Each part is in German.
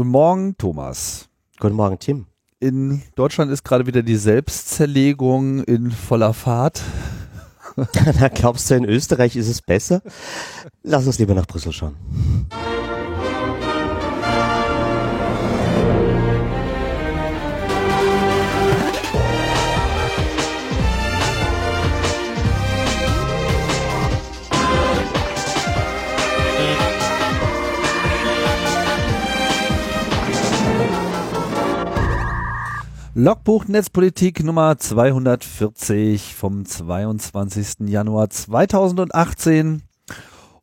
Guten Morgen, Thomas. Guten Morgen, Tim. In Deutschland ist gerade wieder die Selbstzerlegung in voller Fahrt. Na, glaubst du, in Österreich ist es besser? Lass uns lieber nach Brüssel schauen. Logbuch Netzpolitik Nummer 240 vom 22. Januar 2018.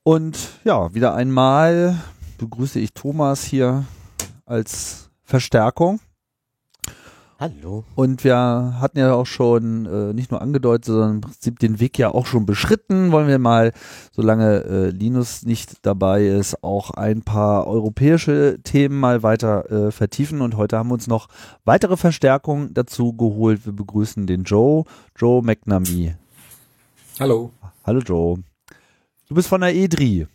Und ja, wieder einmal begrüße ich Thomas hier als Verstärkung. Hallo. Und wir hatten ja auch schon nicht nur angedeutet, sondern im Prinzip den Weg ja auch schon beschritten. Wollen wir mal, solange Linus nicht dabei ist, auch ein paar europäische Themen mal weiter vertiefen. Und heute haben wir uns noch weitere Verstärkungen dazu geholt. Wir begrüßen den Joe McNamee. Hallo. Hallo Joe. Du bist von der EDRi.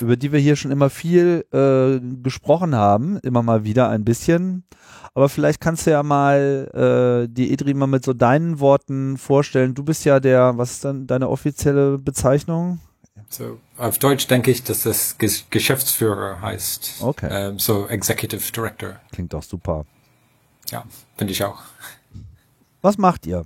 Über die wir hier schon immer viel gesprochen haben, immer mal wieder ein bisschen. Aber vielleicht kannst du ja mal die EDRi mal mit so deinen Worten vorstellen. Du bist ja was ist dann deine offizielle Bezeichnung? So, auf Deutsch denke ich, dass das Geschäftsführer heißt. Okay. So Executive Director. Klingt doch super. Ja, finde ich auch. Was macht ihr?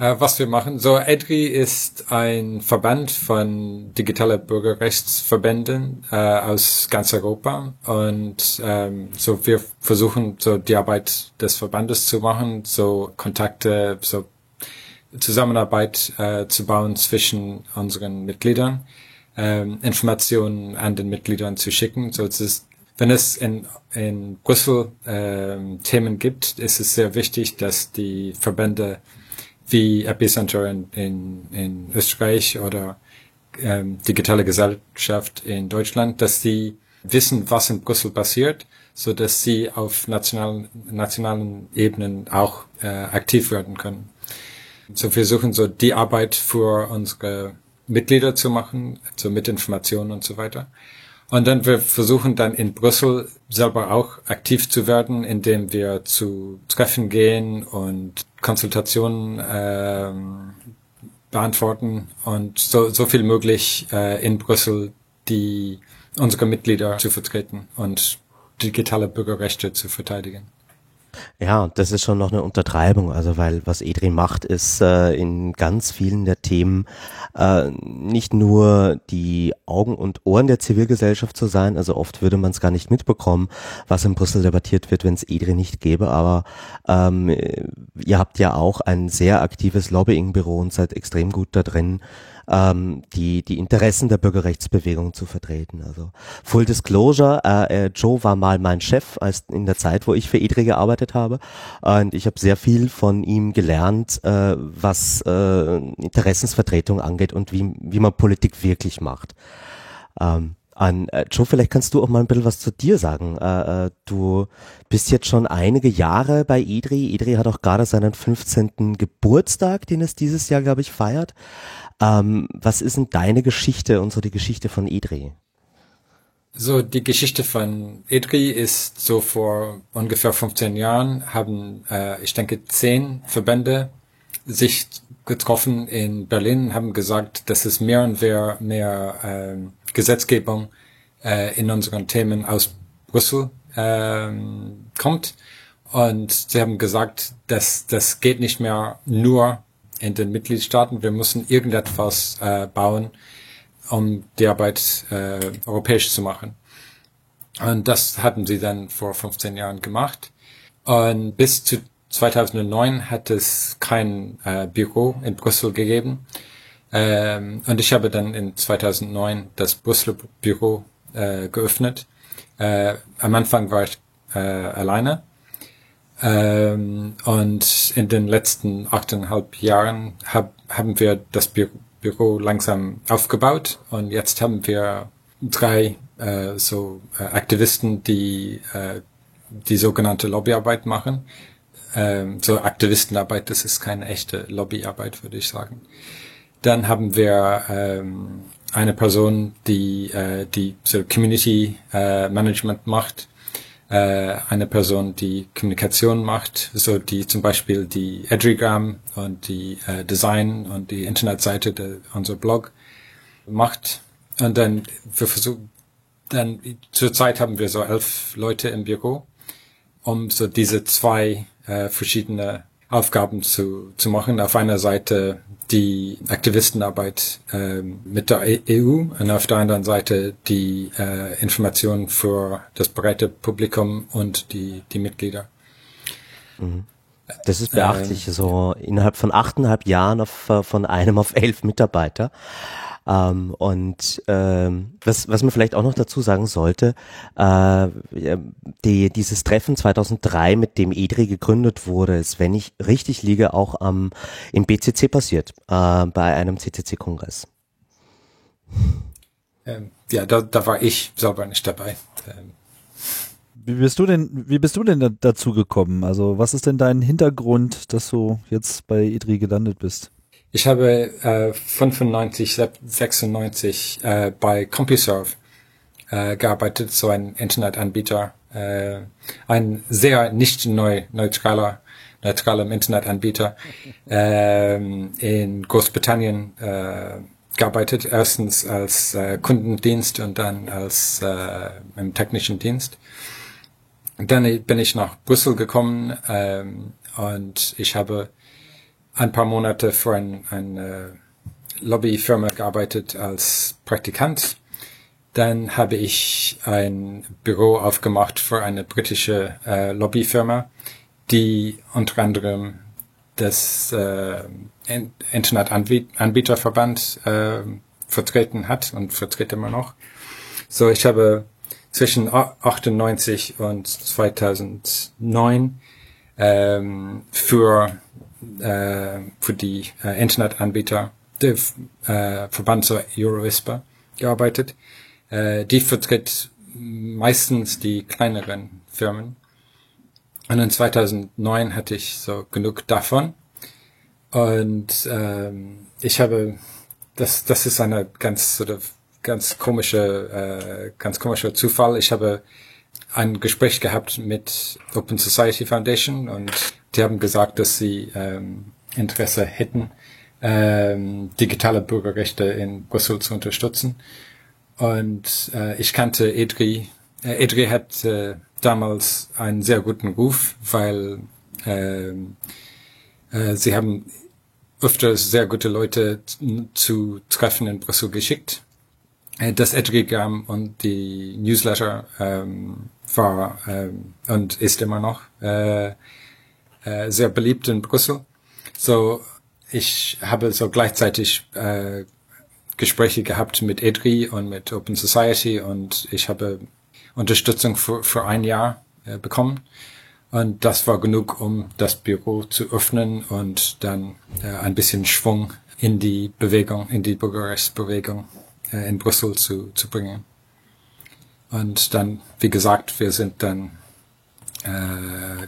Was wir machen. So, EDRi ist ein Verband von digitalen Bürgerrechtsverbänden aus ganz Europa und so wir versuchen so die Arbeit des Verbandes zu machen, so Kontakte, so Zusammenarbeit zu bauen zwischen unseren Mitgliedern, Informationen an den Mitgliedern zu schicken. So, es ist, wenn es in Brüssel Themen gibt, ist es sehr wichtig, dass die Verbände wie Epicenter in Österreich oder digitale Gesellschaft in Deutschland, dass sie wissen, was in Brüssel passiert, so dass sie auf nationalen Ebenen auch aktiv werden können. So wir suchen so die Arbeit für unsere Mitglieder zu machen, so mit Informationen und so weiter. Und dann wir versuchen dann in Brüssel selber auch aktiv zu werden, indem wir zu Treffen gehen und Konsultationen beantworten und so viel möglich in Brüssel unsere Mitglieder zu vertreten und digitale Bürgerrechte zu verteidigen. Ja, das ist schon noch eine Untertreibung, also weil was EDRi macht, ist in ganz vielen der Themen nicht nur die Augen und Ohren der Zivilgesellschaft zu sein, also oft würde man es gar nicht mitbekommen, was in Brüssel debattiert wird, wenn es EDRi nicht gäbe, aber ihr habt ja auch ein sehr aktives Lobbyingbüro und seid extrem gut da drin, die Interessen der Bürgerrechtsbewegung zu vertreten. Also Full Disclosure, Joe war mal mein Chef in der Zeit, wo ich für EDRi gearbeitet habe und ich habe sehr viel von ihm gelernt, was Interessensvertretung angeht und wie man Politik wirklich macht. Joe, vielleicht kannst du auch mal ein bisschen was zu dir sagen. Du bist jetzt schon einige Jahre bei EDRi. EDRi hat auch gerade seinen 15. Geburtstag, den es dieses Jahr, glaube ich, feiert. Was ist denn deine Geschichte und so die Geschichte von EDRi? So, die Geschichte von EDRi ist so vor ungefähr 15 Jahren haben, ich denke, 10 Verbände sich getroffen in Berlin, haben gesagt, dass es mehr und mehr Gesetzgebung in unseren Themen aus Brüssel kommt. Und sie haben gesagt, dass das geht nicht mehr nur in den Mitgliedstaaten. Wir müssen irgendetwas bauen, um die Arbeit europäisch zu machen. Und das hatten sie dann vor 15 Jahren gemacht. Und bis zu 2009 hat es kein Büro in Brüssel gegeben. Und ich habe dann in 2009 das Brüsseler Büro geöffnet. Am Anfang war ich alleine. Und in den letzten 8,5 Jahren haben wir das Büro langsam aufgebaut. Und jetzt haben wir 3 Aktivisten, die die sogenannte Lobbyarbeit machen. So Aktivistenarbeit, das ist keine echte Lobbyarbeit, würde ich sagen. Dann haben wir eine Person, die so Community-Management macht, eine Person, die Kommunikation macht, so die zum Beispiel die EDRiGram und die Design und die Internetseite, unser Blog macht. Und dann zurzeit haben wir so 11 Leute im Büro, um so diese 2 verschiedene Aufgaben zu machen. Auf einer Seite die Aktivistenarbeit mit der EU und auf der anderen Seite die Informationen für das breite Publikum und die Mitglieder. Mhm. Das ist beachtlich, so innerhalb von 8,5 Jahren von einem auf 11 Mitarbeiter. Was man vielleicht auch noch dazu sagen sollte, dieses Treffen 2003, mit dem EDRi gegründet wurde, ist, wenn ich richtig liege, auch im BCC passiert, bei einem CCC-Kongress. Da war ich selber nicht dabei. Wie bist du denn dazu gekommen? Also was ist denn dein Hintergrund, dass du jetzt bei EDRi gelandet bist? Ich habe 1995, 1996 bei CompuServe gearbeitet, so ein Internetanbieter, ein sehr nicht neutraler Internetanbieter in Großbritannien gearbeitet. Erstens als Kundendienst und dann als im technischen Dienst. Dann bin ich nach Brüssel gekommen und ich habe ein paar Monate für eine Lobbyfirma gearbeitet als Praktikant. Dann habe ich ein Büro aufgemacht für eine britische Lobbyfirma, die unter anderem das Internetanbieterverband vertreten hat und vertritt immer noch. So, ich habe zwischen 1998 und 2009 für die Internetanbieter, der Verband zur Eurovispa, gearbeitet. Die vertritt meistens die kleineren Firmen. Und in 2009 hatte ich so genug davon. Und ich habe, das ist eine ganz komischer Zufall. Ich habe ein Gespräch gehabt mit Open Society Foundation und die haben gesagt, dass sie Interesse hätten, digitale Bürgerrechte in Brüssel zu unterstützen. Und ich kannte EDRi. EDRi hat damals einen sehr guten Ruf, weil sie haben öfters sehr gute Leute zu Treffen in Brüssel geschickt. Das EDRiGram und die Newsletter war und ist immer noch sehr beliebt in Brüssel. So, ich habe so gleichzeitig Gespräche gehabt mit EDRi und mit Open Society und ich habe Unterstützung für ein Jahr bekommen. Und das war genug, um das Büro zu öffnen und dann ein bisschen Schwung in die Bewegung, in die Bürgerrechtsbewegung in Brüssel zu bringen. Und dann, wie gesagt, wir sind dann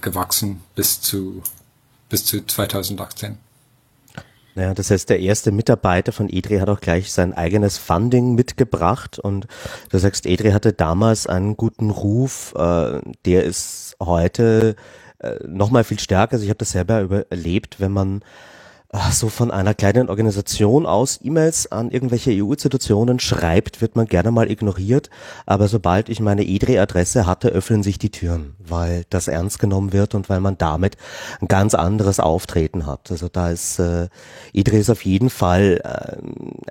gewachsen bis zu 2018. Ja, das heißt, der erste Mitarbeiter von EDRi hat auch gleich sein eigenes Funding mitgebracht und du sagst, EDRi hatte damals einen guten Ruf, der ist heute nochmal viel stärker. Also ich habe das selber überlebt, wenn man so von einer kleinen Organisation aus E-Mails an irgendwelche EU-Institutionen schreibt, wird man gerne mal ignoriert, aber sobald ich meine EDRi-Adresse hatte, öffnen sich die Türen, weil das ernst genommen wird und weil man damit ein ganz anderes Auftreten hat. Also da ist EDRi ist auf jeden Fall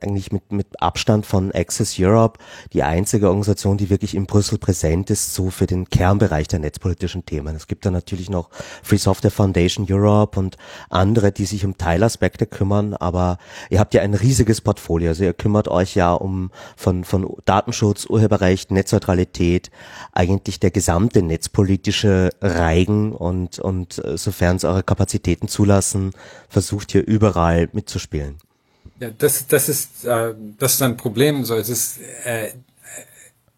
eigentlich mit Abstand von Access Europe die einzige Organisation, die wirklich in Brüssel präsent ist, so für den Kernbereich der netzpolitischen Themen. Es gibt da natürlich noch Free Software Foundation Europe und andere, die sich um Teilaspekte kümmern, aber ihr habt ja ein riesiges Portfolio, also ihr kümmert euch ja um von Datenschutz, Urheberrecht, Netzneutralität, eigentlich der gesamte netzpolitische Reigen und sofern es eure Kapazitäten zulassen, versucht ihr überall mitzuspielen. Ja, das ist ein Problem, so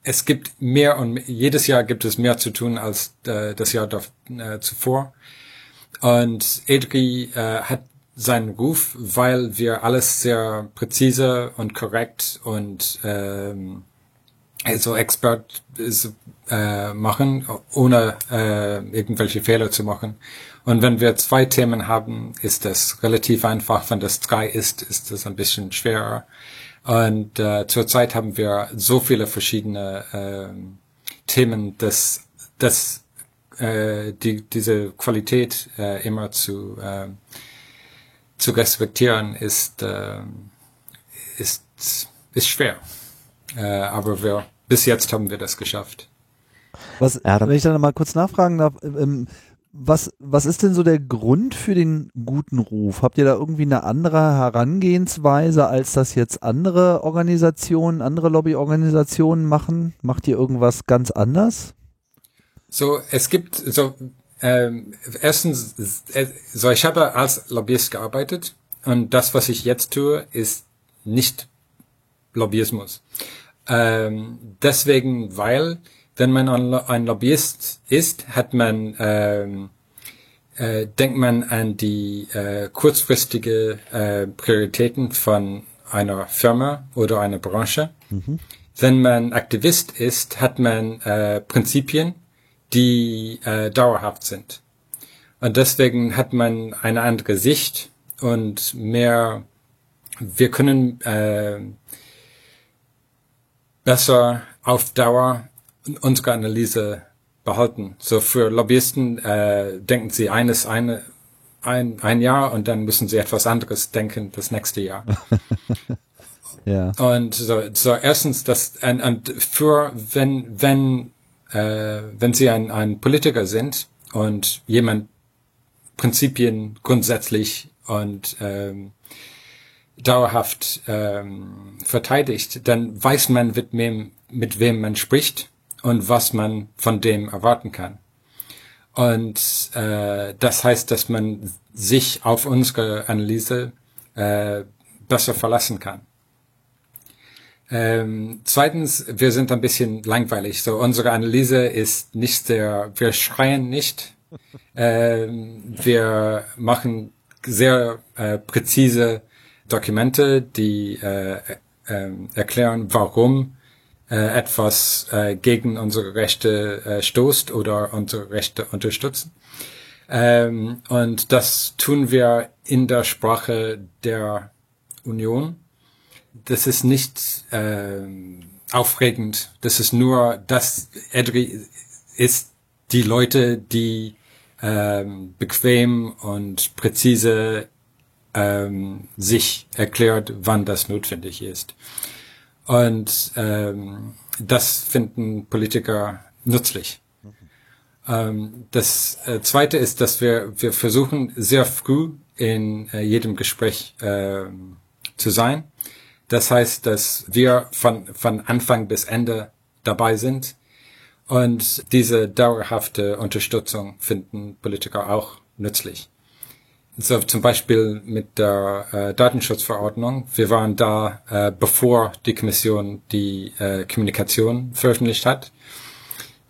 es gibt mehr und jedes Jahr gibt es mehr zu tun als das Jahr zuvor und EDRi hat seinen Ruf, weil wir alles sehr präzise und korrekt und machen, ohne irgendwelche Fehler zu machen. Und wenn wir 2 Themen haben, ist das relativ einfach. Wenn das 3 ist, ist das ein bisschen schwerer. Und zurzeit haben wir so viele verschiedene Themen, dass diese Qualität immer zu respektieren ist schwer. Aber bis jetzt haben wir das geschafft. Wenn ich da mal kurz nachfragen darf, was ist denn so der Grund für den guten Ruf? Habt ihr da irgendwie eine andere Herangehensweise, als das jetzt andere Organisationen, andere Lobbyorganisationen machen? Macht ihr irgendwas ganz anders? Ich habe als Lobbyist gearbeitet und das, was ich jetzt tue, ist nicht Lobbyismus. Deswegen, weil wenn man ein Lobbyist ist, denkt man an die kurzfristige Prioritäten von einer Firma oder einer Branche. Mhm. Wenn man Aktivist ist, hat man Prinzipien, die dauerhaft sind. Und deswegen hat man eine andere Sicht und mehr, wir können besser auf Dauer unsere Analyse behalten. So für Lobbyisten denken sie ein Jahr und dann müssen sie etwas anderes denken das nächste Jahr. Ja. Und so erstens das und für wenn sie ein Politiker sind und jemand Prinzipien grundsätzlich und dauerhaft verteidigt, dann weiß man, mit wem man spricht und was man von dem erwarten kann. Und das heißt, dass man sich auf unsere Analyse besser verlassen kann. Zweitens, wir sind ein bisschen langweilig. So, unsere Analyse ist nicht sehr, wir schreien nicht. Wir machen sehr präzise Dokumente, die erklären, warum etwas gegen unsere Rechte stoßt oder unsere Rechte unterstützen. Und das tun wir in der Sprache der Union. Das ist nicht aufregend. Das ist nur, das EDRi ist die Leute, die bequem und präzise sich erklärt, wann das notwendig ist. Und das finden Politiker nützlich. Okay. Das Zweite ist, dass wir versuchen, sehr früh in jedem Gespräch zu sein. Das heißt, dass wir von Anfang bis Ende dabei sind. Und diese dauerhafte Unterstützung finden Politiker auch nützlich. So, zum Beispiel mit der Datenschutzverordnung. Wir waren da, bevor die Kommission die Kommunikation veröffentlicht hat.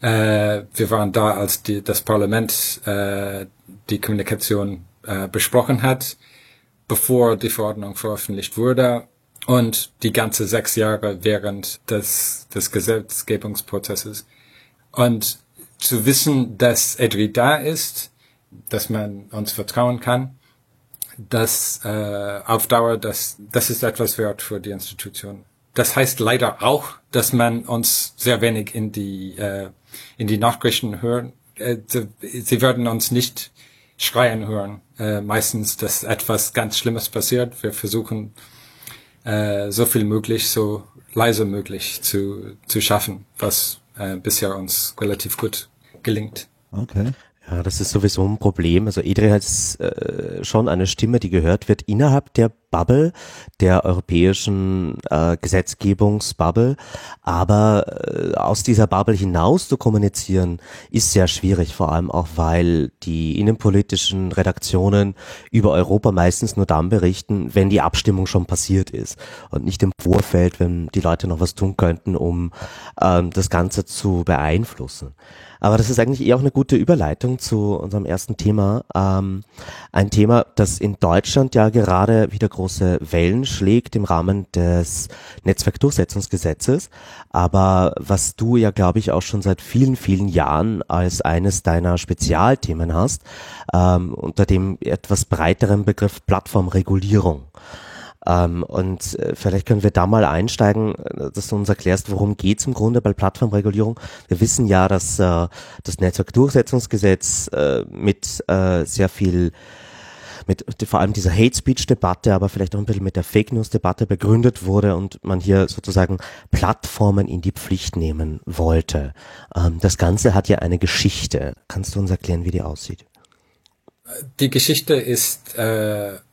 Wir waren da, als das Parlament die Kommunikation besprochen hat, bevor die Verordnung veröffentlicht wurde und die ganze 6 Jahre während des Gesetzgebungsprozesses. Und zu wissen, dass EDRi da ist, dass man uns vertrauen kann, dass auf Dauer, das ist etwas wert für die Institution. Das heißt leider auch, dass man uns sehr wenig in die Nachrichten hören. Sie werden uns nicht schreien hören. Meistens, dass etwas ganz Schlimmes passiert. Wir versuchen so viel möglich, so leise möglich zu schaffen, was bisher uns relativ gut gelingt. Okay. Ja, das ist sowieso ein Problem. Also EDRi hat schon eine Stimme, die gehört wird innerhalb der Bubble, der europäischen Gesetzgebungsbubble, aber aus dieser Bubble hinaus zu kommunizieren, ist sehr schwierig, vor allem auch, weil die innenpolitischen Redaktionen über Europa meistens nur dann berichten, wenn die Abstimmung schon passiert ist und nicht im Vorfeld, wenn die Leute noch was tun könnten, um das Ganze zu beeinflussen. Aber das ist eigentlich eher auch eine gute Überleitung zu unserem ersten Thema. Ein Thema, das in Deutschland ja gerade wieder große Wellen schlägt im Rahmen des Netzwerkdurchsetzungsgesetzes, aber was du ja, glaube ich, auch schon seit vielen, vielen Jahren als eines deiner Spezialthemen hast, unter dem etwas breiteren Begriff Plattformregulierung. Und vielleicht können wir da mal einsteigen, dass du uns erklärst, worum geht's im Grunde bei Plattformregulierung. Wir wissen ja, dass das Netzwerkdurchsetzungsgesetz mit vor allem dieser Hate-Speech-Debatte, aber vielleicht auch ein bisschen mit der Fake-News-Debatte begründet wurde und man hier sozusagen Plattformen in die Pflicht nehmen wollte. Das Ganze hat ja eine Geschichte. Kannst du uns erklären, wie die aussieht? Die Geschichte ist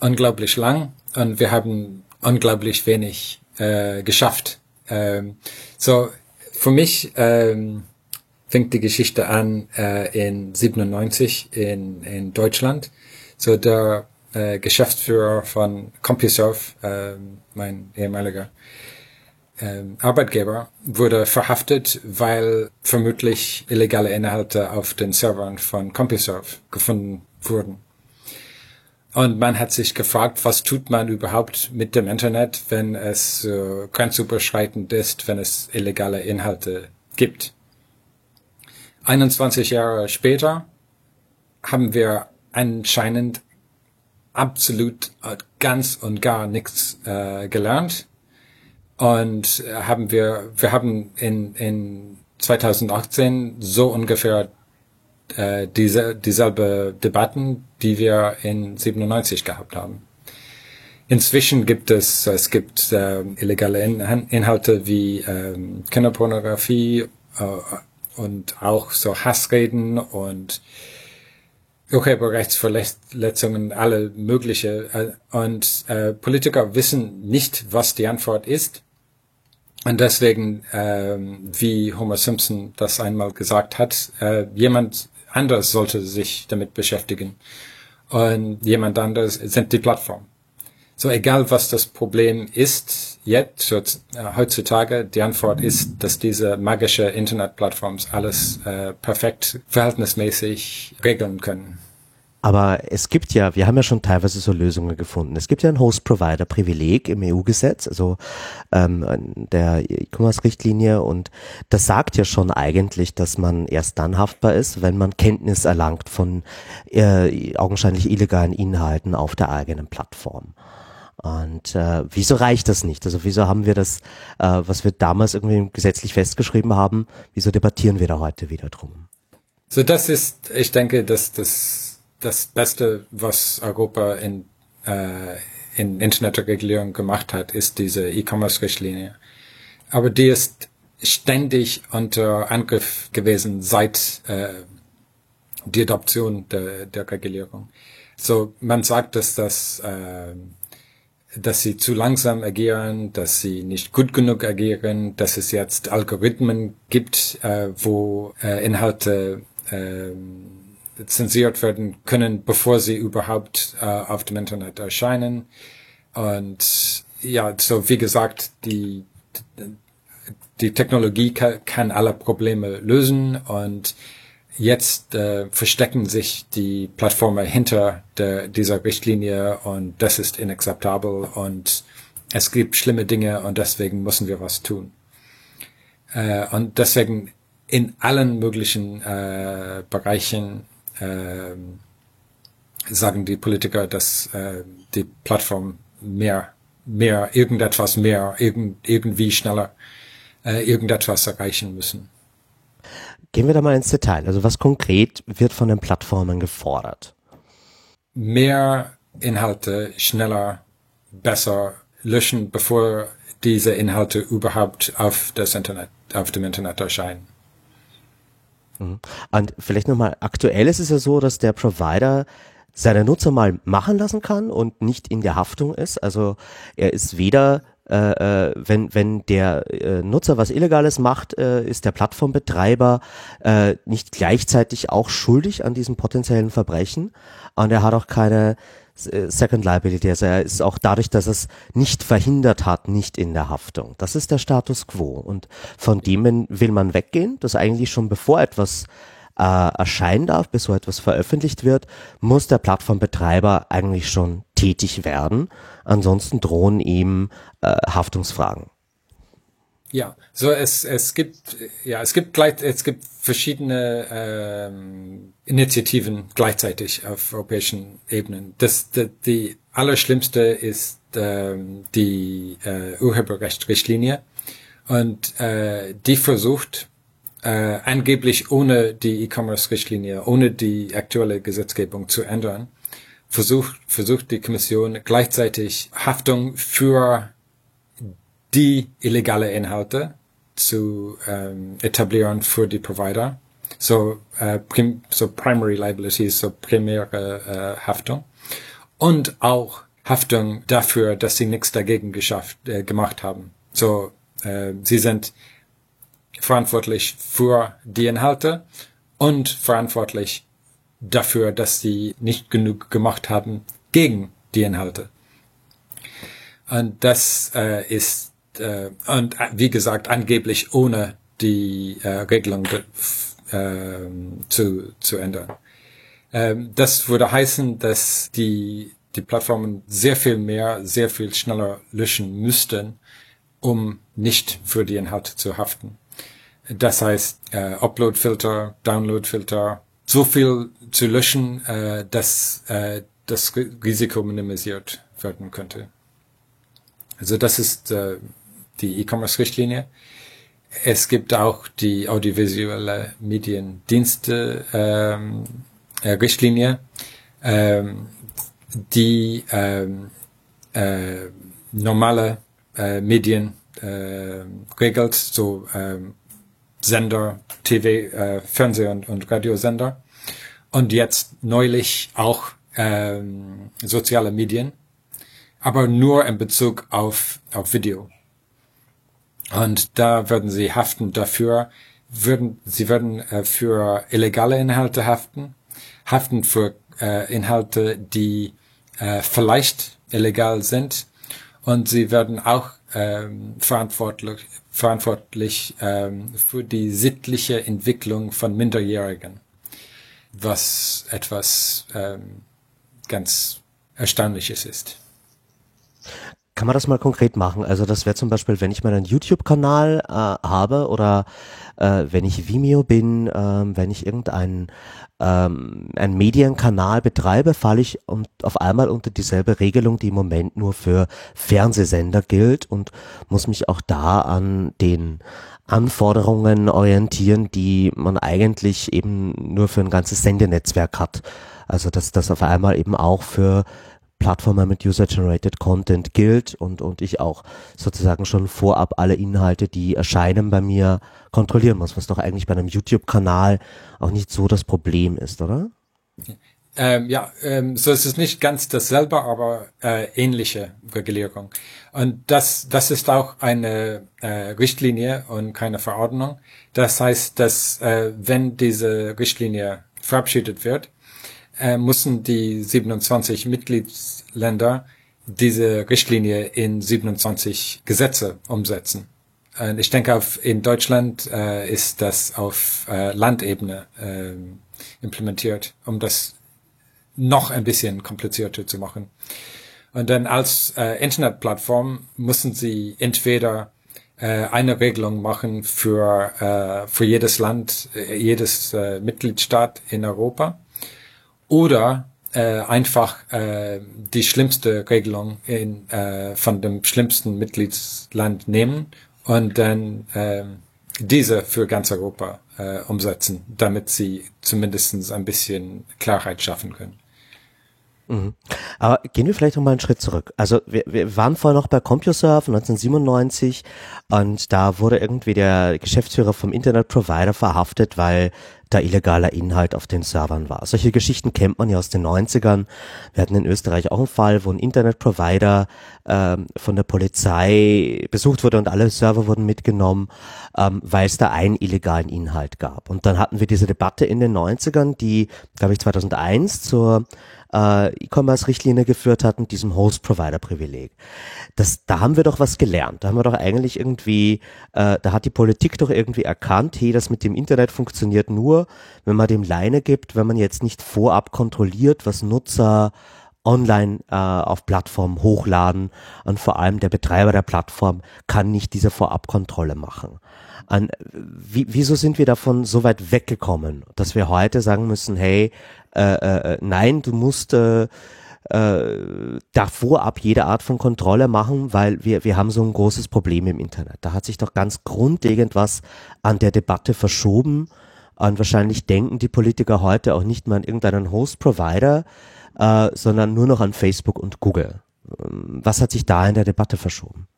unglaublich lang und wir haben unglaublich wenig geschafft. So für mich fängt die Geschichte an in 97 in Deutschland. So der Geschäftsführer von CompuServe, mein ehemaliger Arbeitgeber, wurde verhaftet, weil vermutlich illegale Inhalte auf den Servern von CompuServe gefunden wurden. Und man hat sich gefragt, was tut man überhaupt mit dem Internet, wenn es grenzüberschreitend ist, wenn es illegale Inhalte gibt. 21 Jahre später haben wir anscheinend absolut ganz und gar nichts gelernt. Und wir haben in 2018 so ungefähr dieselbe Debatten, die wir in 97 gehabt haben. Inzwischen gibt es illegale Inhalte wie Kinderpornografie und auch so Hassreden und Urheberrechtsverletzungen, alle mögliche. Und Politiker wissen nicht, was die Antwort ist. Und deswegen, wie Homer Simpson das einmal gesagt hat, jemand anders sollte sich damit beschäftigen. Und jemand anders sind die Plattformen. So egal, was das Problem ist, jetzt, heutzutage, die Antwort ist, dass diese magische Internetplattformen alles perfekt verhältnismäßig regeln können. Aber es gibt ja, wir haben ja schon teilweise so Lösungen gefunden. Es gibt ja ein Host-Provider-Privileg im EU-Gesetz, also der E-Commerce-Richtlinie, und das sagt ja schon eigentlich, dass man erst dann haftbar ist, wenn man Kenntnis erlangt von augenscheinlich illegalen Inhalten auf der eigenen Plattform. Und wieso reicht das nicht? Also wieso haben wir das, was wir damals irgendwie gesetzlich festgeschrieben haben, wieso debattieren wir da heute wieder drum? So, das ist, ich denke, dass das Beste, was Europa in Internetregulierung gemacht hat, ist diese E-Commerce-Richtlinie. Aber die ist ständig unter Angriff gewesen seit die Adoption der Regulierung. So, man sagt, dass dass sie zu langsam agieren, dass sie nicht gut genug agieren, dass es jetzt Algorithmen gibt, wo Inhalte zensiert werden können, bevor sie überhaupt auf dem Internet erscheinen. Und ja, so wie gesagt, die Technologie kann alle Probleme lösen und jetzt verstecken sich die Plattformen hinter dieser Richtlinie und das ist inakzeptabel und es gibt schlimme Dinge und deswegen müssen wir was tun. Und deswegen in allen möglichen Bereichen sagen die Politiker, dass die Plattform irgendwie schneller irgendetwas erreichen müssen. Gehen wir da mal ins Detail. Also was konkret wird von den Plattformen gefordert? Mehr Inhalte schneller, besser löschen, bevor diese Inhalte überhaupt auf dem Internet erscheinen. Und vielleicht nochmal, aktuell ist es ja so, dass der Provider seine Nutzer mal machen lassen kann und nicht in der Haftung ist. Also er ist weder, wenn der Nutzer was Illegales macht, ist der Plattformbetreiber nicht gleichzeitig auch schuldig an diesem potenziellen Verbrechen, und er hat auch keine Second Liability, also er ist auch dadurch, dass es nicht verhindert hat, nicht in der Haftung. Das ist der Status quo, und von dem will man weggehen, dass eigentlich schon bevor etwas erscheinen darf, bis so etwas veröffentlicht wird, muss der Plattformbetreiber eigentlich schon tätig werden. Ansonsten drohen ihm Haftungsfragen. Ja, so es gibt verschiedene Initiativen gleichzeitig auf europäischen Ebenen. Die allerschlimmste ist die Urheberrechtsrichtlinie, und die versucht angeblich ohne die E-Commerce-Richtlinie, ohne die aktuelle Gesetzgebung zu ändern, versucht die Kommission gleichzeitig Haftung für die illegale Inhalte zu etablieren für die Provider, so primary liabilities, so primäre Haftung, und auch Haftung dafür, dass sie nichts dagegen gemacht haben. So sie sind verantwortlich für die Inhalte und verantwortlich dafür, dass sie nicht genug gemacht haben gegen die Inhalte. Und das ist und wie gesagt angeblich ohne die Regelung zu ändern. Das würde heißen, dass die Plattformen sehr viel schneller löschen müssten, um nicht für die Inhalte zu haften. Das heißt, Upload-Filter, Download-Filter, so viel zu löschen, dass das Risiko minimisiert werden könnte. Also das ist die E-Commerce-Richtlinie. Es gibt auch die Audiovisuelle Mediendienste Richtlinie, die normale Medien regelt, so Sender, TV, Fernseh- und Radiosender, und jetzt neulich auch soziale Medien, aber nur in Bezug auf Video. Und da würden sie haften dafür, sie würden für illegale Inhalte haften für Inhalte, die vielleicht illegal sind, und sie werden auch verantwortlich für die sittliche Entwicklung von Minderjährigen, was etwas ganz Erstaunliches ist. Kann man das mal konkret machen? Also das wäre zum Beispiel, wenn ich meinen YouTube-Kanal habe, oder wenn ich Vimeo bin, wenn ich irgendeinen einen Medienkanal betreibe, falle ich auf einmal unter dieselbe Regelung, die im Moment nur für Fernsehsender gilt, und muss mich auch da an den Anforderungen orientieren, die man eigentlich eben nur für ein ganzes Sendenetzwerk hat. Also dass das auf einmal eben auch für Plattformen mit User-Generated Content gilt, und ich auch sozusagen schon vorab alle Inhalte, die erscheinen, bei mir kontrollieren muss, was doch eigentlich bei einem YouTube-Kanal auch nicht so das Problem ist, oder? So ist es nicht ganz dasselbe, aber ähnliche Regulierung. Und das ist auch eine Richtlinie und keine Verordnung. Das heißt, dass wenn diese Richtlinie verabschiedet wird, müssen die 27 Mitgliedsländer diese Richtlinie in 27 Gesetze umsetzen. Und ich denke, in Deutschland ist das auf Landebene implementiert, um das noch ein bisschen komplizierter zu machen. Und dann als Internetplattform müssen sie entweder eine Regelung machen für jedes Land, jedes Mitgliedstaat in Europa, oder einfach die schlimmste Regelung von dem schlimmsten Mitgliedsland nehmen und dann diese für ganz Europa umsetzen, damit sie zumindest ein bisschen Klarheit schaffen können. Mhm. Aber gehen wir vielleicht noch mal einen Schritt zurück. Also wir waren vorher noch bei CompuServe 1997, und da wurde irgendwie der Geschäftsführer vom Internetprovider verhaftet, weil da illegaler Inhalt auf den Servern war. Solche Geschichten kennt man ja aus den 90ern. Wir hatten in Österreich auch einen Fall, wo ein Internetprovider von der Polizei besucht wurde und alle Server wurden mitgenommen, weil es da einen illegalen Inhalt gab. Und dann hatten wir diese Debatte in den 90ern, die, glaube ich, 2001 zur E-Commerce-Richtlinie geführt hat mit diesem Host-Provider-Privileg. Da haben wir doch was gelernt. Da haben wir doch eigentlich irgendwie, da hat die Politik doch irgendwie erkannt, hey, das mit dem Internet funktioniert nur, wenn man dem Leine gibt, wenn man jetzt nicht vorab kontrolliert, was Nutzer online auf Plattformen hochladen, und vor allem der Betreiber der Plattform kann nicht diese Vorabkontrolle machen. Wieso sind wir davon so weit weggekommen, dass wir heute sagen müssen, hey, nein, du musst davor ab jede Art von Kontrolle machen, weil wir haben so ein großes Problem im Internet. Da hat sich doch ganz grundlegend was an der Debatte verschoben, und wahrscheinlich denken die Politiker heute auch nicht mehr an irgendeinen Host-Provider, sondern nur noch an Facebook und Google. Was hat sich da in der Debatte verschoben?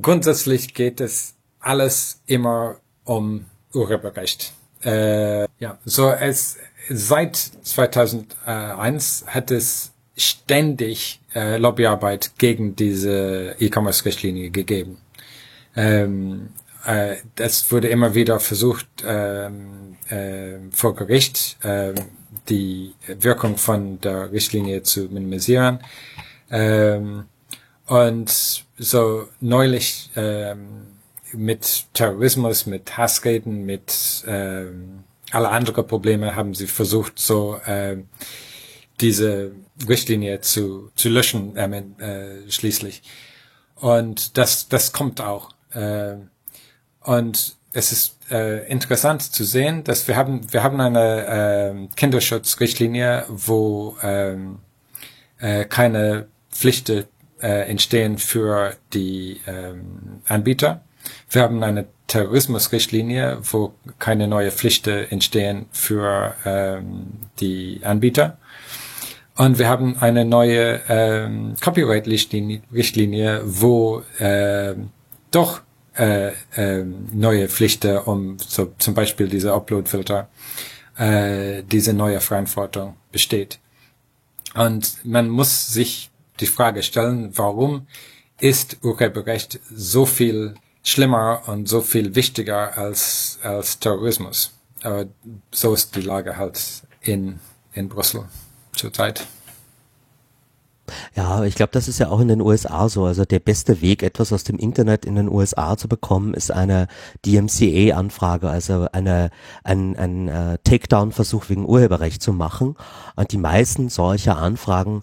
Grundsätzlich geht es alles immer um Urheberrecht. Seit 2001 hat es ständig Lobbyarbeit gegen diese E-Commerce-Richtlinie gegeben. Das wurde immer wieder versucht, vor Gericht die Wirkung von der Richtlinie zu minimisieren. Und so neulich mit Terrorismus, mit Hassreden, mit alle anderen Probleme haben sie versucht, so diese Richtlinie zu löschen schließlich. Und das kommt auch. Und es ist interessant zu sehen, dass wir haben eine Kinderschutzrichtlinie, wo keine Pflichten entstehen für die Anbieter. Wir haben eine Terrorismusrichtlinie, wo keine neue Pflichten entstehen für die Anbieter. Und wir haben eine neue Copyright-Richtlinie, wo doch neue Pflichten, um so zum Beispiel diese Upload-Filter, diese neue Verantwortung besteht. Und man muss sich die Frage stellen, warum ist Urheberrecht so viel schlimmer und so viel wichtiger als Terrorismus? Aber so ist die Lage halt in Brüssel zurzeit. Ja, ich glaube, das ist ja auch in den USA so. Also der beste Weg, etwas aus dem Internet in den USA zu bekommen, ist eine DMCA-Anfrage, also ein Takedown-Versuch wegen Urheberrecht zu machen. Und die meisten solcher Anfragen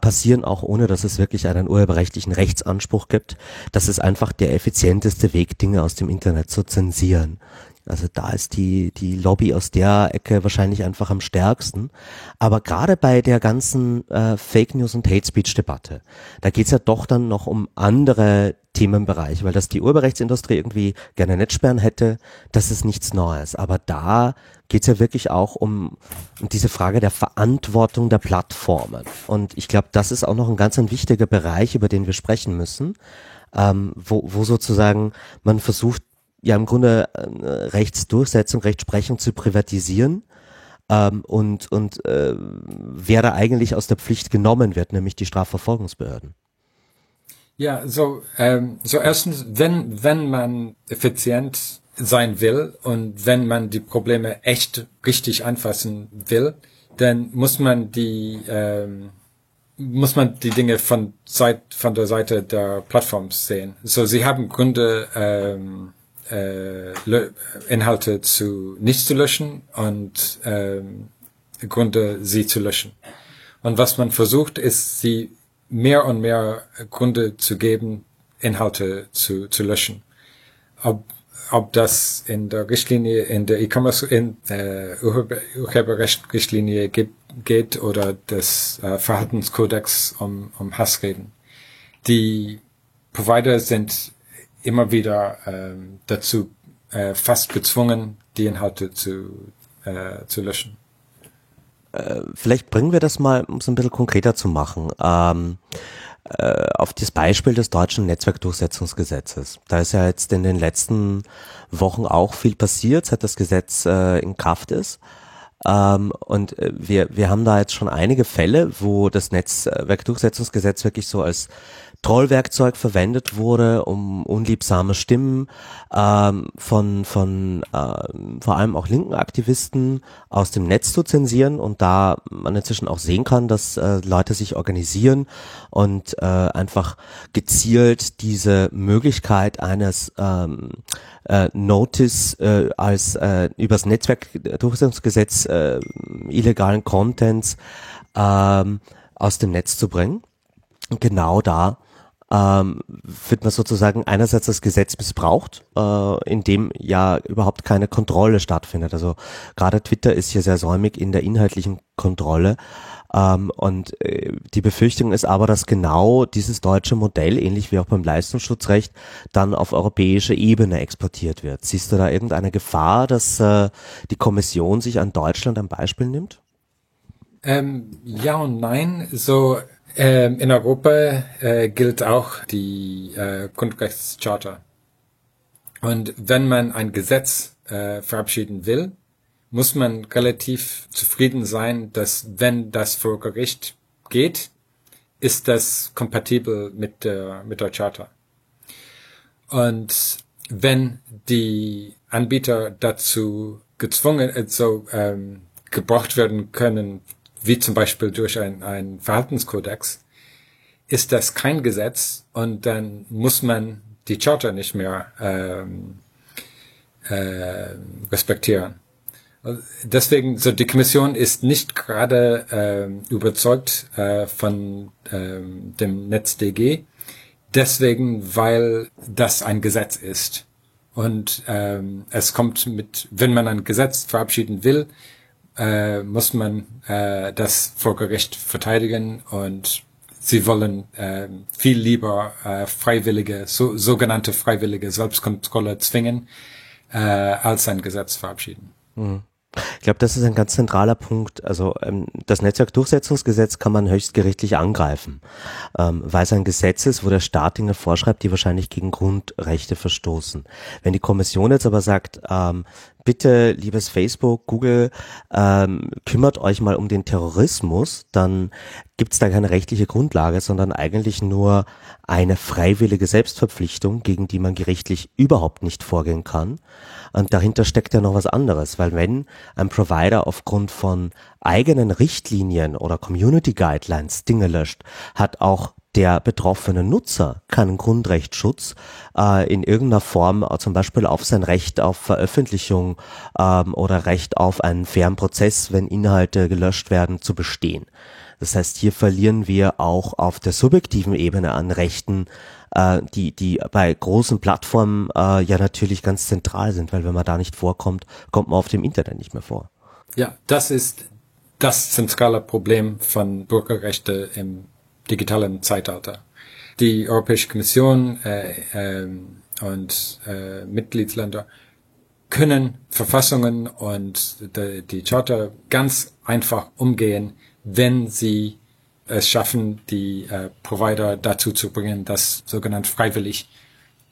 passieren auch, ohne dass es wirklich einen urheberrechtlichen Rechtsanspruch gibt. Das ist einfach der effizienteste Weg, Dinge aus dem Internet zu zensieren. Also da ist die Lobby aus der Ecke wahrscheinlich einfach am stärksten. Aber gerade bei der ganzen Fake News und Hate Speech Debatte, da geht's ja doch dann noch um andere Themenbereiche, weil dass die Urheberrechtsindustrie irgendwie gerne Netzsperren hätte, das ist nichts Neues. Aber da geht's ja wirklich auch um diese Frage der Verantwortung der Plattformen. Und ich glaube, das ist auch noch ein ganz wichtiger Bereich, über den wir sprechen müssen, wo sozusagen man versucht, ja im Grunde Rechtsdurchsetzung, Rechtsprechung zu privatisieren, und wer da eigentlich aus der Pflicht genommen wird, nämlich die Strafverfolgungsbehörden. Ja, so erstens, wenn man effizient sein will und wenn man die Probleme echt richtig anfassen will, dann muss man die Dinge von der Seite der Plattform sehen. So, sie haben Gründe, Inhalte nicht zu löschen und Gründe, sie zu löschen. Und was man versucht, ist, sie mehr und mehr Gründe zu geben, Inhalte zu löschen. Ob das in der Richtlinie, in der E-Commerce, in der Urheberrecht-Richtlinie geht oder des Verhaltenskodex um Hassreden. Die Provider sind immer wieder dazu fast gezwungen, die Inhalte zu löschen. Vielleicht bringen wir das mal, um es ein bisschen konkreter zu machen. auf das Beispiel des deutschen Netzwerkdurchsetzungsgesetzes. Da ist ja jetzt in den letzten Wochen auch viel passiert, seit das Gesetz in Kraft ist. Und wir haben da jetzt schon einige Fälle, wo das Netzwerkdurchsetzungsgesetz wirklich so als Trollwerkzeug verwendet wurde, um unliebsame Stimmen von vor allem auch linken Aktivisten aus dem Netz zu zensieren, und da man inzwischen auch sehen kann, dass Leute sich organisieren und einfach gezielt diese Möglichkeit eines Notice als übers Netzwerkdurchsetzungsgesetz illegalen Contents aus dem Netz zu bringen. Genau da wird man sozusagen einerseits das Gesetz missbraucht, in dem ja überhaupt keine Kontrolle stattfindet. Also gerade Twitter ist hier sehr säumig in der inhaltlichen Kontrolle. Und die Befürchtung ist aber, dass genau dieses deutsche Modell, ähnlich wie auch beim Leistungsschutzrecht, dann auf europäische Ebene exportiert wird. Siehst du da irgendeine Gefahr, dass die Kommission sich an Deutschland ein Beispiel nimmt? Ja und nein. So in Europa gilt auch die Grundrechtscharta. Und wenn man ein Gesetz verabschieden will, muss man relativ zufrieden sein, dass, wenn das vor Gericht geht, ist das kompatibel mit der Charta. Und wenn die Anbieter dazu gezwungen, gebracht werden können, wie zum Beispiel durch einen Verhaltenskodex, ist das kein Gesetz, und dann muss man die Charta nicht mehr respektieren. Deswegen, so die Kommission ist nicht gerade überzeugt von dem NetzDG, deswegen, weil das ein Gesetz ist. Und es kommt wenn man ein Gesetz verabschieden will, muss man das vor Gericht verteidigen, und sie wollen viel lieber sogenannte freiwillige Selbstkontrolle zwingen, als ein Gesetz verabschieden. Mhm. Ich glaube, das ist ein ganz zentraler Punkt. Also das Netzwerkdurchsetzungsgesetz kann man höchstgerichtlich angreifen, weil es ein Gesetz ist, wo der Staat Dinge vorschreibt, die wahrscheinlich gegen Grundrechte verstoßen. Wenn die Kommission jetzt aber sagt, bitte, liebes Facebook, Google, kümmert euch mal um den Terrorismus, dann gibt es da keine rechtliche Grundlage, sondern eigentlich nur eine freiwillige Selbstverpflichtung, gegen die man gerichtlich überhaupt nicht vorgehen kann. Und dahinter steckt ja noch was anderes, weil wenn ein Provider aufgrund von eigenen Richtlinien oder Community Guidelines Dinge löscht, hat auch der betroffene Nutzer keinen Grundrechtsschutz in irgendeiner Form, zum Beispiel auf sein Recht auf Veröffentlichung oder Recht auf einen fairen Prozess, wenn Inhalte gelöscht werden, zu bestehen. Das heißt, hier verlieren wir auch auf der subjektiven Ebene an Rechten, die bei großen Plattformen ja natürlich ganz zentral sind, weil wenn man da nicht vorkommt, kommt man auf dem Internet nicht mehr vor. Ja, das ist das zentrale Problem von Bürgerrechte im digitalen Zeitalter. Die Europäische Kommission und Mitgliedsländer können Verfassungen und die Charta ganz einfach umgehen, wenn sie es schaffen, die Provider dazu zu bringen, das sogenannt freiwillig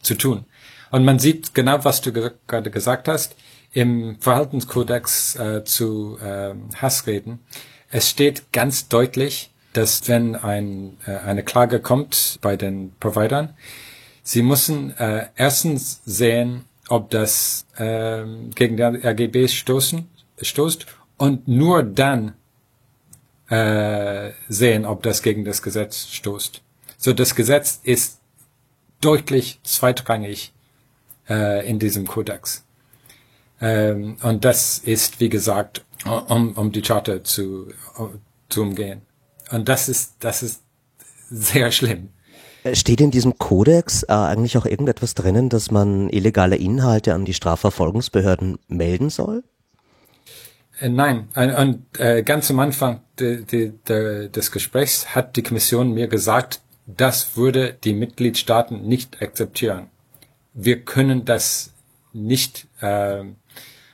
zu tun. Und man sieht genau, was du gerade gesagt hast, im Verhaltenskodex zu Hassreden. Es steht ganz deutlich, dass, wenn eine Klage kommt bei den Providern, sie müssen erstens sehen, ob das gegen die RGB stoßt, und nur dann sehen, ob das gegen das Gesetz stoßt. So, das Gesetz ist deutlich zweitrangig in diesem Kodex. Und das ist, wie gesagt, um die Charta zu umgehen. Und das ist sehr schlimm. Steht in diesem Kodex eigentlich auch irgendetwas drinnen, dass man illegale Inhalte an die Strafverfolgungsbehörden melden soll? Nein. Und ganz am Anfang des Gesprächs hat die Kommission mir gesagt, das würde die Mitgliedstaaten nicht akzeptieren. Wir können das nicht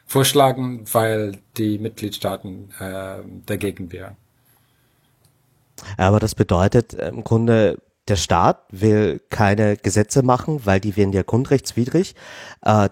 vorschlagen, weil die Mitgliedstaaten dagegen wären. Aber das bedeutet im Grunde, Der Staat will keine Gesetze machen, weil die wären ja grundrechtswidrig.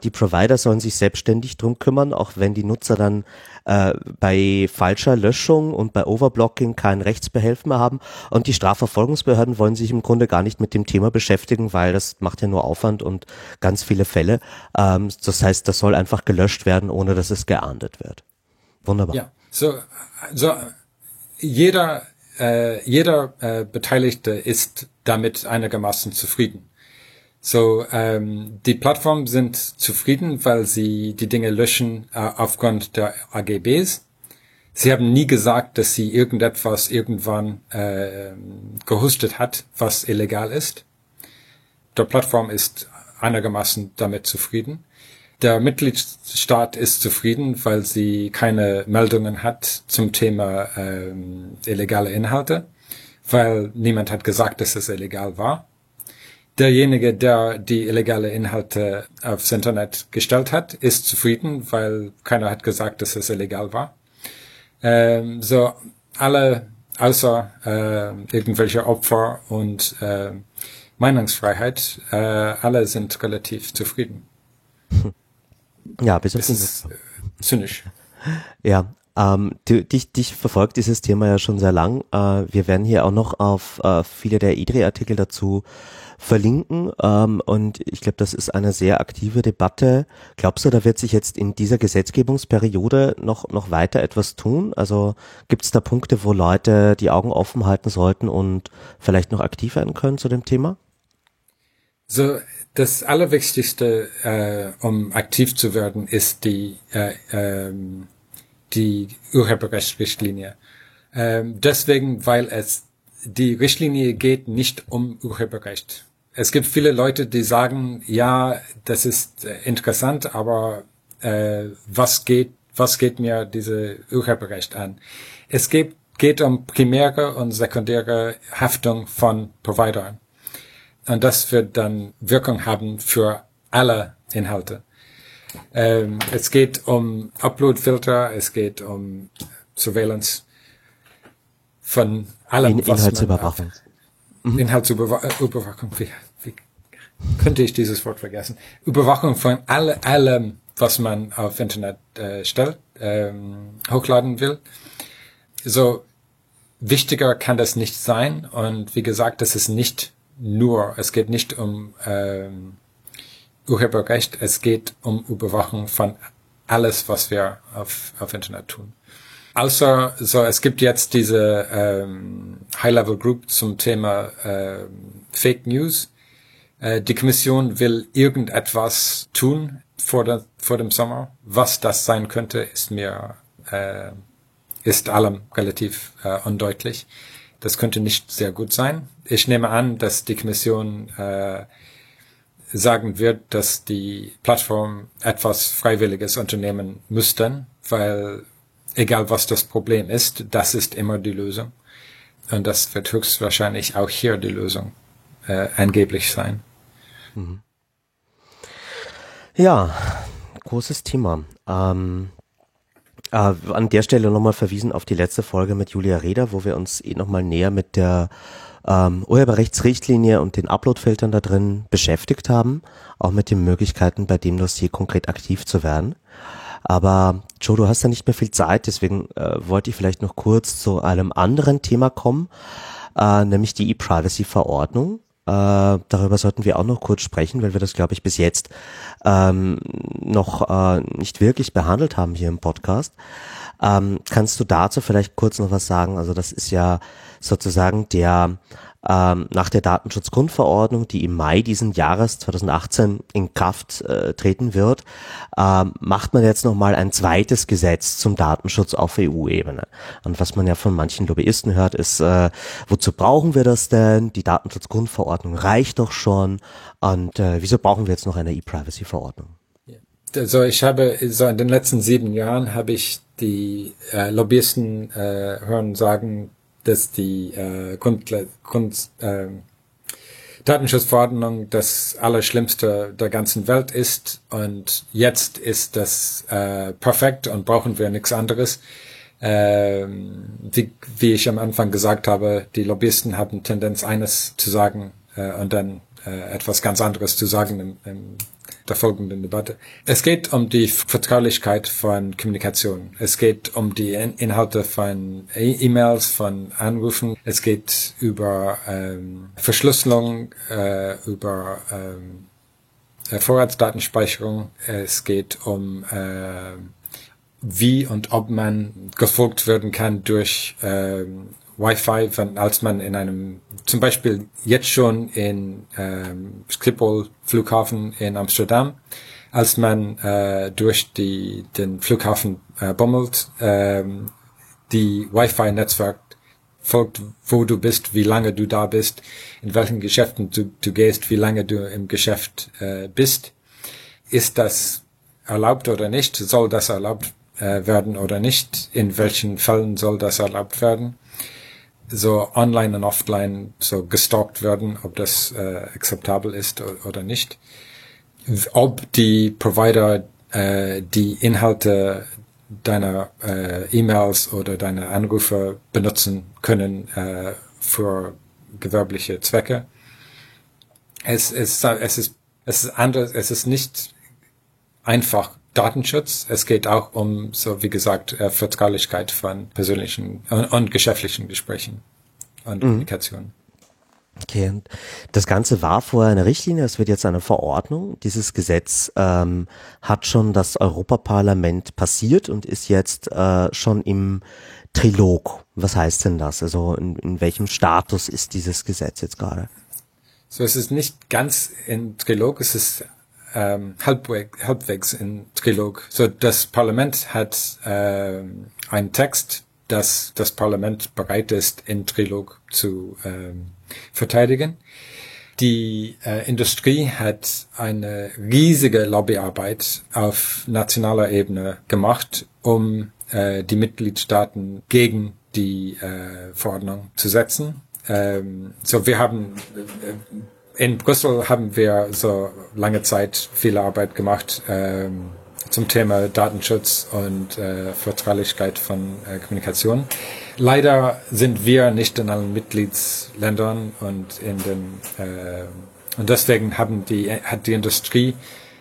Die Provider sollen sich selbstständig drum kümmern, auch wenn die Nutzer dann bei falscher Löschung und bei Overblocking keinen Rechtsbehelf mehr haben. Und die Strafverfolgungsbehörden wollen sich im Grunde gar nicht mit dem Thema beschäftigen, weil das macht ja nur Aufwand und ganz viele Fälle. Das heißt, das soll einfach gelöscht werden, ohne dass es geahndet wird. Wunderbar. Ja, so jeder Beteiligte ist damit einigermaßen zufrieden. Die Plattformen sind zufrieden, weil sie die Dinge löschen aufgrund der AGBs. Sie haben nie gesagt, dass sie irgendetwas irgendwann gehostet hat, was illegal ist. Der Plattform ist einigermaßen damit zufrieden. Der Mitgliedstaat ist zufrieden, weil sie keine Meldungen hat zum Thema illegale Inhalte, weil niemand hat gesagt, dass es illegal war. Derjenige, der die illegale Inhalte aufs Internet gestellt hat, ist zufrieden, weil keiner hat gesagt, dass es illegal war. Alle außer irgendwelche Opfer und Meinungsfreiheit, alle sind relativ zufrieden. Ja, besonders. Das ist zynisch. Ja, dich verfolgt dieses Thema ja schon sehr lang. Wir werden hier auch noch auf viele der EDRi-Artikel dazu verlinken. Und ich glaube, das ist eine sehr aktive Debatte. Glaubst du, da wird sich jetzt in dieser Gesetzgebungsperiode noch weiter etwas tun? Also gibt es da Punkte, wo Leute die Augen offen halten sollten und vielleicht noch aktiv werden können zu dem Thema? Das Allerwichtigste, um aktiv zu werden, ist die Urheberrechtsrichtlinie. Deswegen, weil die Richtlinie geht nicht um Urheberrecht. Es gibt viele Leute, die sagen, ja, das ist interessant, aber was geht mir diese Urheberrecht an? Es geht um primäre und sekundäre Haftung von Providern. Und das wird dann Wirkung haben für alle Inhalte. Es geht um Uploadfilter, es geht um Surveillance von allem, was Inhaltsüberwachung. Inhaltsüberwachung, wie könnte ich dieses Wort vergessen? Überwachung von allem, was man auf Internet hochladen will. So wichtiger kann das nicht sein. Und wie gesagt, das ist nicht nur, es geht nicht um Urheberrecht, es geht um Überwachung von alles, was wir auf Internet tun. Außer, es gibt jetzt diese High-Level-Group zum Thema Fake News. Die Kommission will irgendetwas tun vor dem Sommer. Was das sein könnte, ist allem relativ undeutlich. Das könnte nicht sehr gut sein. Ich nehme an, dass die Kommission sagen wird, dass die Plattform etwas Freiwilliges unternehmen müssten, weil egal was das Problem ist, das ist immer die Lösung. Und das wird höchstwahrscheinlich auch hier die Lösung angeblich sein. Mhm. Ja, großes Thema. An der Stelle nochmal verwiesen auf die letzte Folge mit Julia Reda, wo wir uns nochmal näher mit der Urheberrechtsrichtlinie und den Uploadfiltern da drin beschäftigt haben, auch mit den Möglichkeiten, bei dem Dossier konkret aktiv zu werden. Aber Joe, du hast ja nicht mehr viel Zeit, deswegen wollte ich vielleicht noch kurz zu einem anderen Thema kommen, nämlich die E-Privacy-Verordnung. Darüber sollten wir auch noch kurz sprechen, weil wir das, glaube ich, bis jetzt noch nicht wirklich behandelt haben hier im Podcast. Kannst du dazu vielleicht kurz noch was sagen? Also das ist ja sozusagen nach der Datenschutzgrundverordnung, die im Mai diesen Jahres 2018 in Kraft treten wird, macht man jetzt nochmal ein zweites Gesetz zum Datenschutz auf EU-Ebene. Und was man ja von manchen Lobbyisten hört, ist, wozu brauchen wir das denn? Die Datenschutzgrundverordnung reicht doch schon. Und wieso brauchen wir jetzt noch eine E-Privacy-Verordnung? Also ich habe in den letzten 7 Jahren habe ich die Lobbyisten hören sagen, dass die Datenschutzverordnung das Allerschlimmste der ganzen Welt ist und jetzt ist das perfekt und brauchen wir nichts anderes. Wie ich am Anfang gesagt habe, die Lobbyisten haben Tendenz, eines zu sagen und dann etwas ganz anderes zu sagen in der folgenden Debatte. Es geht um die Vertraulichkeit von Kommunikation. Es geht um die Inhalte von E-Mails, von Anrufen. Es geht über Verschlüsselung, über Vorratsdatenspeicherung. Es geht um wie und ob man gefolgt werden kann durch Wi-Fi, als man in einem, zum Beispiel jetzt schon in Schiphol Flughafen in Amsterdam, als man durch den Flughafen bummelt, die Wi-Fi-Netzwerk folgt, wo du bist, wie lange du da bist, in welchen Geschäften du gehst, wie lange du im Geschäft bist. Ist das erlaubt oder nicht? Soll das erlaubt werden oder nicht? In welchen Fällen soll das erlaubt werden? So online und offline so gestalkt werden, ob das akzeptabel ist oder nicht. Ob die Provider die Inhalte deiner E-Mails oder deiner Anrufe benutzen können für gewerbliche Zwecke. Es ist anders, es ist nicht einfach Datenschutz. Es geht auch um, so wie gesagt, Vertraulichkeit von persönlichen und geschäftlichen Gesprächen und Kommunikation. Okay, und das Ganze war vorher eine Richtlinie, es wird jetzt eine Verordnung. Dieses Gesetz hat schon das Europaparlament passiert und ist jetzt schon im Trilog. Was heißt denn das? Also in welchem Status ist dieses Gesetz jetzt gerade? So, es ist nicht ganz im Trilog, es ist halbwegs in Trilog. So, das Parlament hat einen Text, dass das Parlament bereit ist, in Trilog zu verteidigen. Die Industrie hat eine riesige Lobbyarbeit auf nationaler Ebene gemacht, um die Mitgliedstaaten gegen die Verordnung zu setzen. So, wir haben in Brüssel haben wir so lange Zeit viel Arbeit gemacht zum Thema Datenschutz und Vertraulichkeit von Kommunikation. Leider sind wir nicht in allen Mitgliedsländern und und deswegen hat die Industrie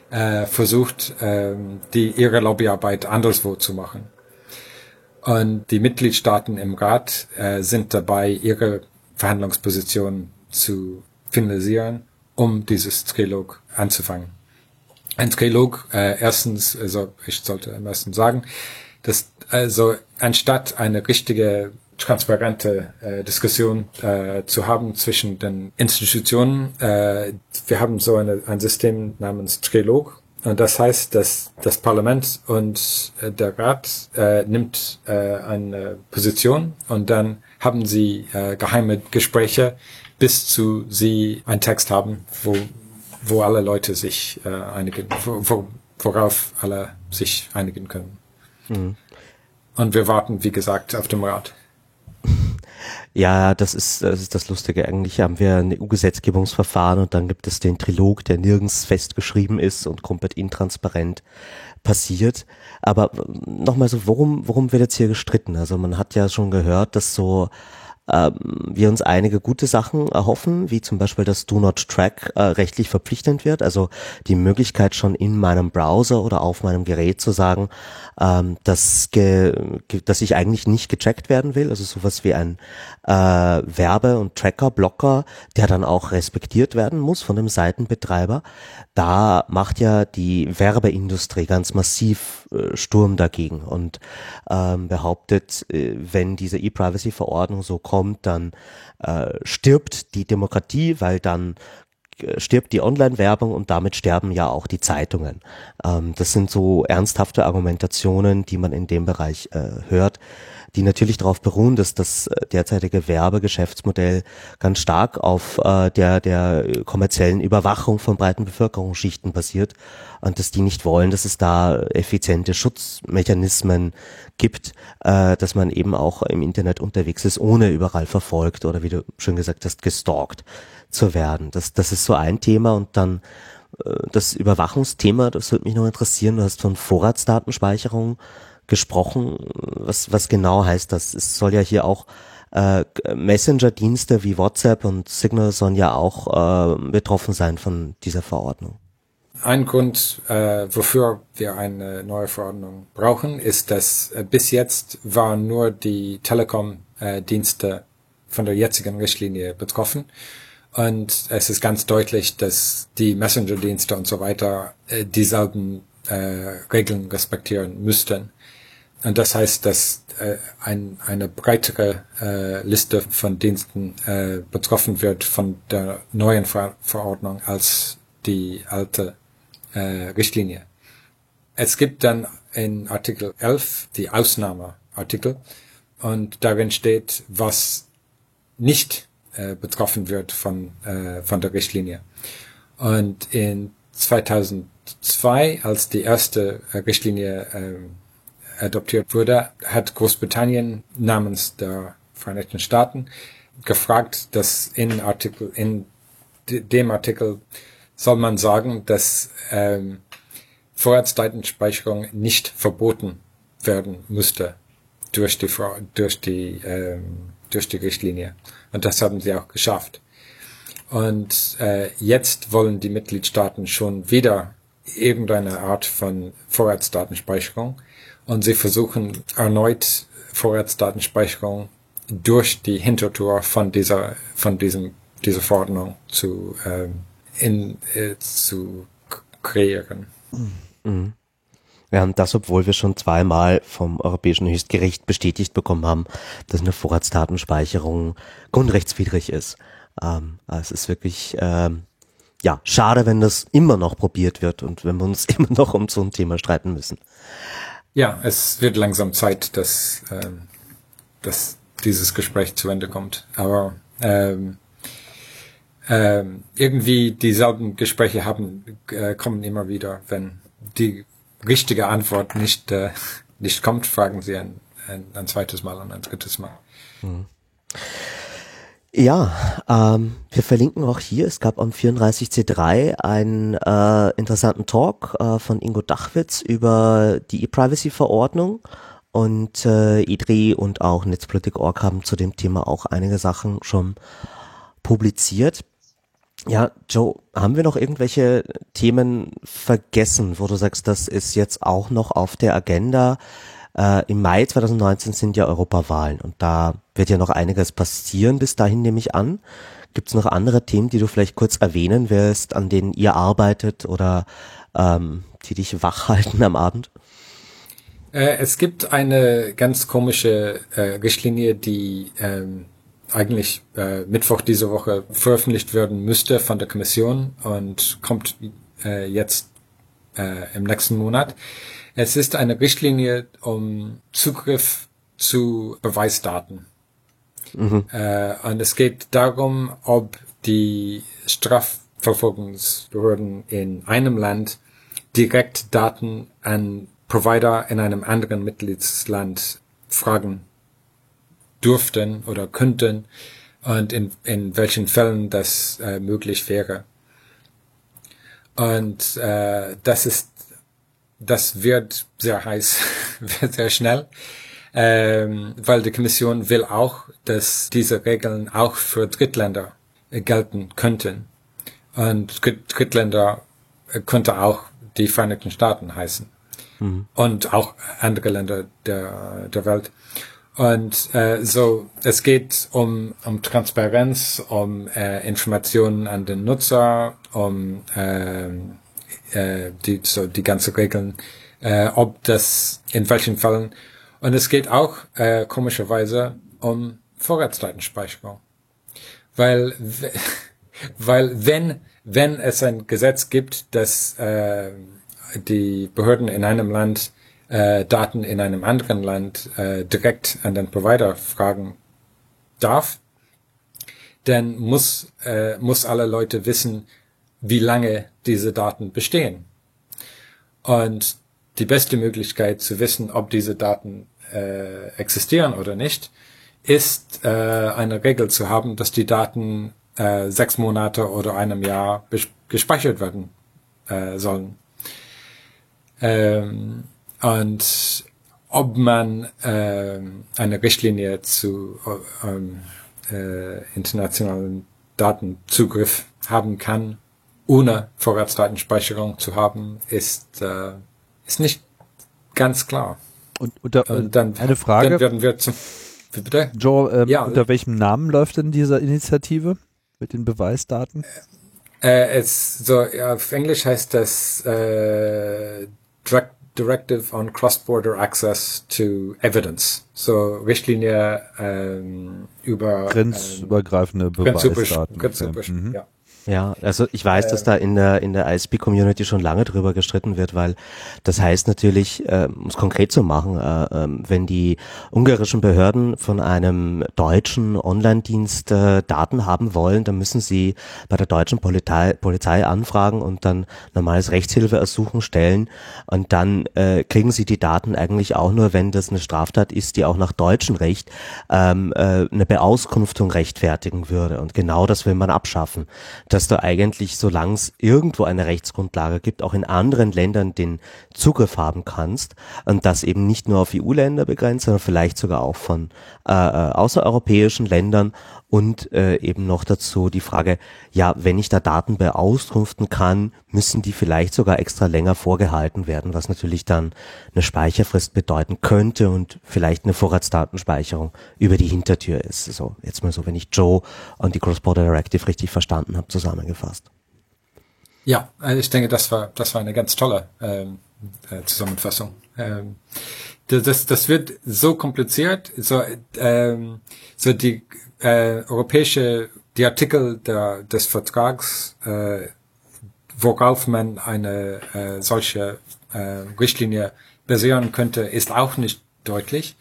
versucht, ihre Lobbyarbeit anderswo zu machen. Und die Mitgliedstaaten im Rat sind dabei, ihre Verhandlungsposition zu finalisieren, um dieses Trilog anzufangen. Ein Trilog, erstens, also ich sollte am ersten sagen, dass also anstatt eine richtige transparente Diskussion zu haben zwischen den Institutionen, wir haben so ein System namens Trilog, und das heißt, dass das Parlament und der Rat nimmt eine Position und dann haben sie geheime Gespräche, bis zu sie einen Text haben, wo alle Leute sich einigen, worauf alle sich einigen können. Mhm. Und wir warten, wie gesagt, auf den Rat. Ja, das ist das Lustige. Eigentlich haben wir ein EU-Gesetzgebungsverfahren und dann gibt es den Trilog, der nirgends festgeschrieben ist und komplett intransparent passiert. Aber nochmal so, worum wird jetzt hier gestritten? Also man hat ja schon gehört, dass so wir uns einige gute Sachen erhoffen, wie zum Beispiel, dass Do Not Track rechtlich verpflichtend wird, also die Möglichkeit schon in meinem Browser oder auf meinem Gerät zu sagen, dass ich eigentlich nicht gecheckt werden will, also sowas wie ein Werbe- und Tracker-Blocker, der dann auch respektiert werden muss von dem Seitenbetreiber. Da macht ja die Werbeindustrie ganz massiv Sturm dagegen und behauptet, wenn diese E-Privacy-Verordnung so kommt, dann stirbt die Demokratie, weil dann stirbt die Online-Werbung und damit sterben ja auch die Zeitungen. Das sind so ernsthafte Argumentationen, die man in dem Bereich hört, die natürlich darauf beruhen, dass das derzeitige Werbegeschäftsmodell ganz stark auf der kommerziellen Überwachung von breiten Bevölkerungsschichten basiert und dass die nicht wollen, dass es da effiziente Schutzmechanismen gibt, dass man eben auch im Internet unterwegs ist, ohne überall verfolgt oder, wie du schon gesagt hast, gestalkt zu werden. Das ist so ein Thema. Und dann das Überwachungsthema, das würde mich noch interessieren. Du hast von Vorratsdatenspeicherung gesprochen. Was genau heißt das? Es soll ja hier auch Messenger-Dienste wie WhatsApp und Signal sollen ja auch betroffen sein von dieser Verordnung. Ein Grund, wofür wir eine neue Verordnung brauchen, ist, dass bis jetzt waren nur die Telekom-Dienste von der jetzigen Richtlinie betroffen. Und es ist ganz deutlich, dass die Messenger-Dienste und so weiter dieselben Regeln respektieren müssten. Und das heißt, dass eine breitere Liste von Diensten betroffen wird von der neuen Verordnung als die alte Richtlinie. Es gibt dann in Artikel 11 die Ausnahmeartikel und darin steht, was nicht betroffen wird von der Richtlinie. Und in 2002, als die erste Richtlinie adoptiert wurde, hat Großbritannien namens der Vereinigten Staaten gefragt, dass in dem Artikel soll man sagen, dass Vorratsdatenspeicherung nicht verboten werden müsste durch die Richtlinie. Und das haben sie auch geschafft. Und jetzt wollen die Mitgliedstaaten schon wieder irgendeine Art von Vorratsdatenspeicherung. Und sie versuchen erneut Vorratsdatenspeicherung durch die Hintertür von dieser Verordnung zu kreieren. Mhm. Ja, und das, obwohl wir schon zweimal vom Europäischen Höchstgericht bestätigt bekommen haben, dass eine Vorratsdatenspeicherung grundrechtswidrig ist. Es ist wirklich schade, wenn das immer noch probiert wird und wenn wir uns immer noch um so ein Thema streiten müssen. Ja, es wird langsam Zeit, dass dieses Gespräch zu Ende kommt. Aber irgendwie dieselben Gespräche kommen immer wieder. Wenn die richtige Antwort nicht kommt, fragen sie ein zweites Mal und ein drittes Mal. Mhm. Ja, wir verlinken auch hier, es gab am 34C3 einen interessanten Talk von Ingo Dachwitz über die E-Privacy-Verordnung und EDRi und auch Netzpolitik.org haben zu dem Thema auch einige Sachen schon publiziert. Ja, Joe, haben wir noch irgendwelche Themen vergessen, wo du sagst, das ist jetzt auch noch auf der Agenda? Im Mai 2019 sind ja Europawahlen und da wird ja noch einiges passieren. Bis dahin nehme ich an. Gibt es noch andere Themen, die du vielleicht kurz erwähnen wirst, an denen ihr arbeitet oder die dich wach halten am Abend? Es gibt eine ganz komische Richtlinie, die eigentlich Mittwoch diese Woche veröffentlicht werden müsste von der Kommission und kommt jetzt im nächsten Monat. Es ist eine Richtlinie um Zugriff zu Beweisdaten. Mhm. Und es geht darum, ob die Strafverfolgungsbehörden in einem Land direkt Daten an Provider in einem anderen Mitgliedsland fragen durften oder könnten und in welchen Fällen das möglich wäre. Und das wird sehr heiß, wird sehr schnell, weil die Kommission will auch, dass diese Regeln auch für Drittländer gelten könnten. Und Drittländer könnte auch die Vereinigten Staaten heißen. Mhm. Und auch andere Länder der Welt. Und es geht um Transparenz, um Informationen an den Nutzer, um die ganzen Regeln, ob das in welchen Fällen. Und es geht auch komischerweise um Vorratsdatenspeicherung, weil wenn es ein Gesetz gibt, dass die Behörden in einem Land Daten in einem anderen Land direkt an den Provider fragen darf, dann muss alle Leute wissen, wie lange diese Daten bestehen. Und die beste Möglichkeit zu wissen, ob diese Daten existieren oder nicht, ist eine Regel zu haben, dass die Daten 6 Monate oder einem Jahr gespeichert werden sollen. Und ob man eine Richtlinie zu internationalen Datenzugriff haben kann, ohne Vorratsdatenspeicherung zu haben, ist nicht ganz klar. Und dann, eine Frage. Dann werden wir zum, bitte? Joe, unter welchem Namen läuft denn diese Initiative mit den Beweisdaten? Auf Englisch heißt das Directive on Cross-Border Access to Evidence. So Richtlinie über grenzübergreifende Beweisdaten. Grenzübergreifend, ja. Ja, also ich weiß, dass da in der ISP-Community schon lange drüber gestritten wird, weil das heißt natürlich, um es konkret zu machen, wenn die ungarischen Behörden von einem deutschen Online-Dienst Daten haben wollen, dann müssen sie bei der deutschen Polizei anfragen und dann normales Rechtshilfeersuchen stellen, und dann kriegen sie die Daten eigentlich auch nur, wenn das eine Straftat ist, die auch nach deutschem Recht eine Beauskunftung rechtfertigen würde, und genau das will man abschaffen. Dass da eigentlich, solange es irgendwo eine Rechtsgrundlage gibt, auch in anderen Ländern den Zugriff haben kannst, und das eben nicht nur auf EU-Länder begrenzt, sondern vielleicht sogar auch von außereuropäischen Ländern, und eben noch dazu die Frage, ja, wenn ich da Daten beauskunften kann, müssen die vielleicht sogar extra länger vorgehalten werden, was natürlich dann eine Speicherfrist bedeuten könnte und vielleicht eine Vorratsdatenspeicherung über die Hintertür ist. So, jetzt mal so, wenn ich Joe und die Cross-Border Directive richtig verstanden habe, zusammengefasst. Ja, also ich denke, das war eine ganz tolle Zusammenfassung. Das wird so kompliziert, so die europäische, die Artikel des Vertrags, worauf man eine solche Richtlinie basieren könnte, ist auch nicht deutlich.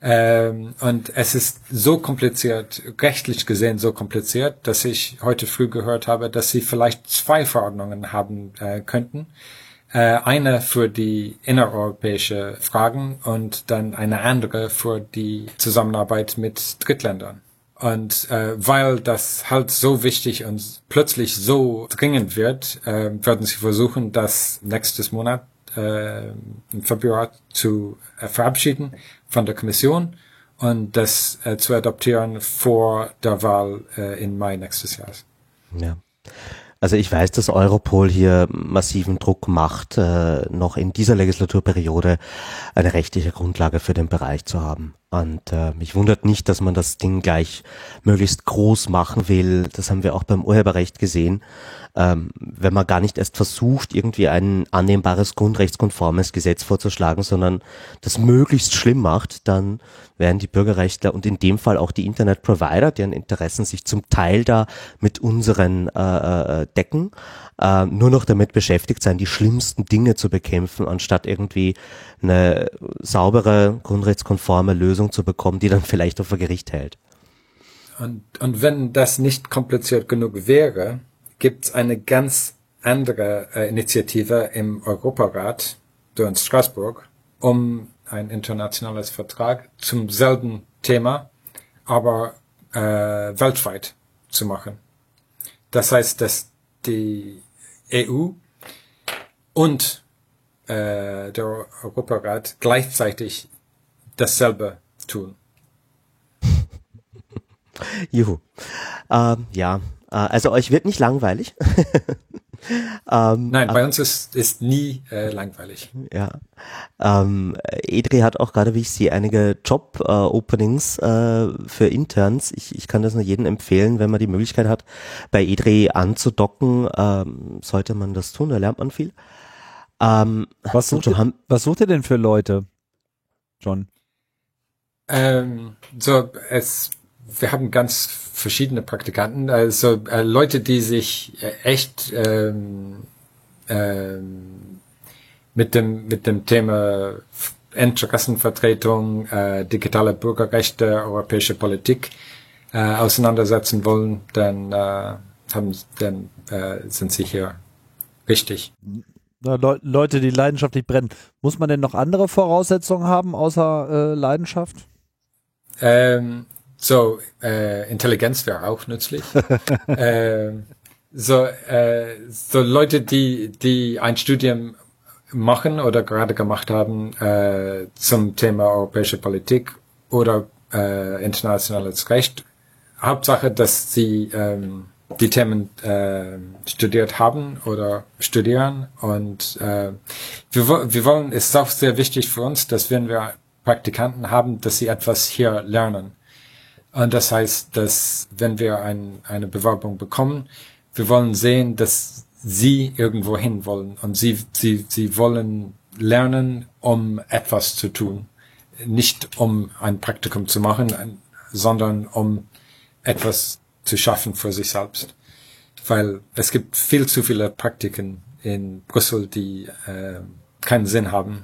Und es ist so kompliziert, rechtlich gesehen so kompliziert, dass ich heute früh gehört habe, dass sie vielleicht 2 Verordnungen haben könnten. Eine für die innereuropäische Fragen und dann eine andere für die Zusammenarbeit mit Drittländern. Und weil das halt so wichtig und plötzlich so dringend wird, werden sie versuchen, das nächstes Monat im Februar zu verabschieden von der Kommission und das zu adoptieren vor der Wahl in Mai nächstes Jahres. Ja. Also ich weiß, dass Europol hier massiven Druck macht, noch in dieser Legislaturperiode eine rechtliche Grundlage für den Bereich zu haben. Und mich wundert nicht, dass man das Ding gleich möglichst groß machen will. Das haben wir auch beim Urheberrecht gesehen. Wenn man gar nicht erst versucht, irgendwie ein annehmbares, grundrechtskonformes Gesetz vorzuschlagen, sondern das möglichst schlimm macht, dann werden die Bürgerrechtler und in dem Fall auch die Internetprovider, deren Interessen sich zum Teil da mit unseren decken, nur noch damit beschäftigt sein, die schlimmsten Dinge zu bekämpfen, anstatt irgendwie eine saubere, grundrechtskonforme Lösung zu bekommen, die dann vielleicht auch vor Gericht hält. Und wenn das nicht kompliziert genug wäre, gibt es eine ganz andere Initiative im Europarat, in Straßburg, um ein internationales Vertrag zum selben Thema, aber weltweit zu machen. Das heißt, dass die EU und der Europarat gleichzeitig dasselbe tun. Juhu. Ja. Also euch wird nicht langweilig. Nein, bei uns ist nie langweilig. Ja. EDRi hat auch gerade, wie ich sehe, einige Job-Openings für Interns. Ich kann das nur jedem empfehlen, wenn man die Möglichkeit hat, bei EDRi anzudocken, sollte man das tun, da lernt man viel. Was sucht ihr denn für Leute, John? Wir haben ganz verschiedene Praktikanten, also Leute, die sich echt mit dem Thema Interessenvertretung, digitale Bürgerrechte, europäische Politik auseinandersetzen wollen, dann sind sie hier richtig. Leute, die leidenschaftlich brennen. Muss man denn noch andere Voraussetzungen haben außer Leidenschaft? Intelligenz wäre auch nützlich. Leute, die ein Studium machen oder gerade gemacht haben zum Thema europäische Politik oder internationales Recht. Hauptsache, dass sie die Themen studiert haben oder studieren. Und wir wollen, es ist auch sehr wichtig für uns, dass wenn wir Praktikanten haben, dass sie etwas hier lernen. Und das heißt, dass wenn wir eine Bewerbung bekommen, wir wollen sehen, dass sie irgendwo hin wollen. Und sie wollen lernen, um etwas zu tun. Nicht um ein Praktikum zu machen, sondern um etwas zu schaffen für sich selbst. Weil es gibt viel zu viele Praktiken in Brüssel, die keinen Sinn haben.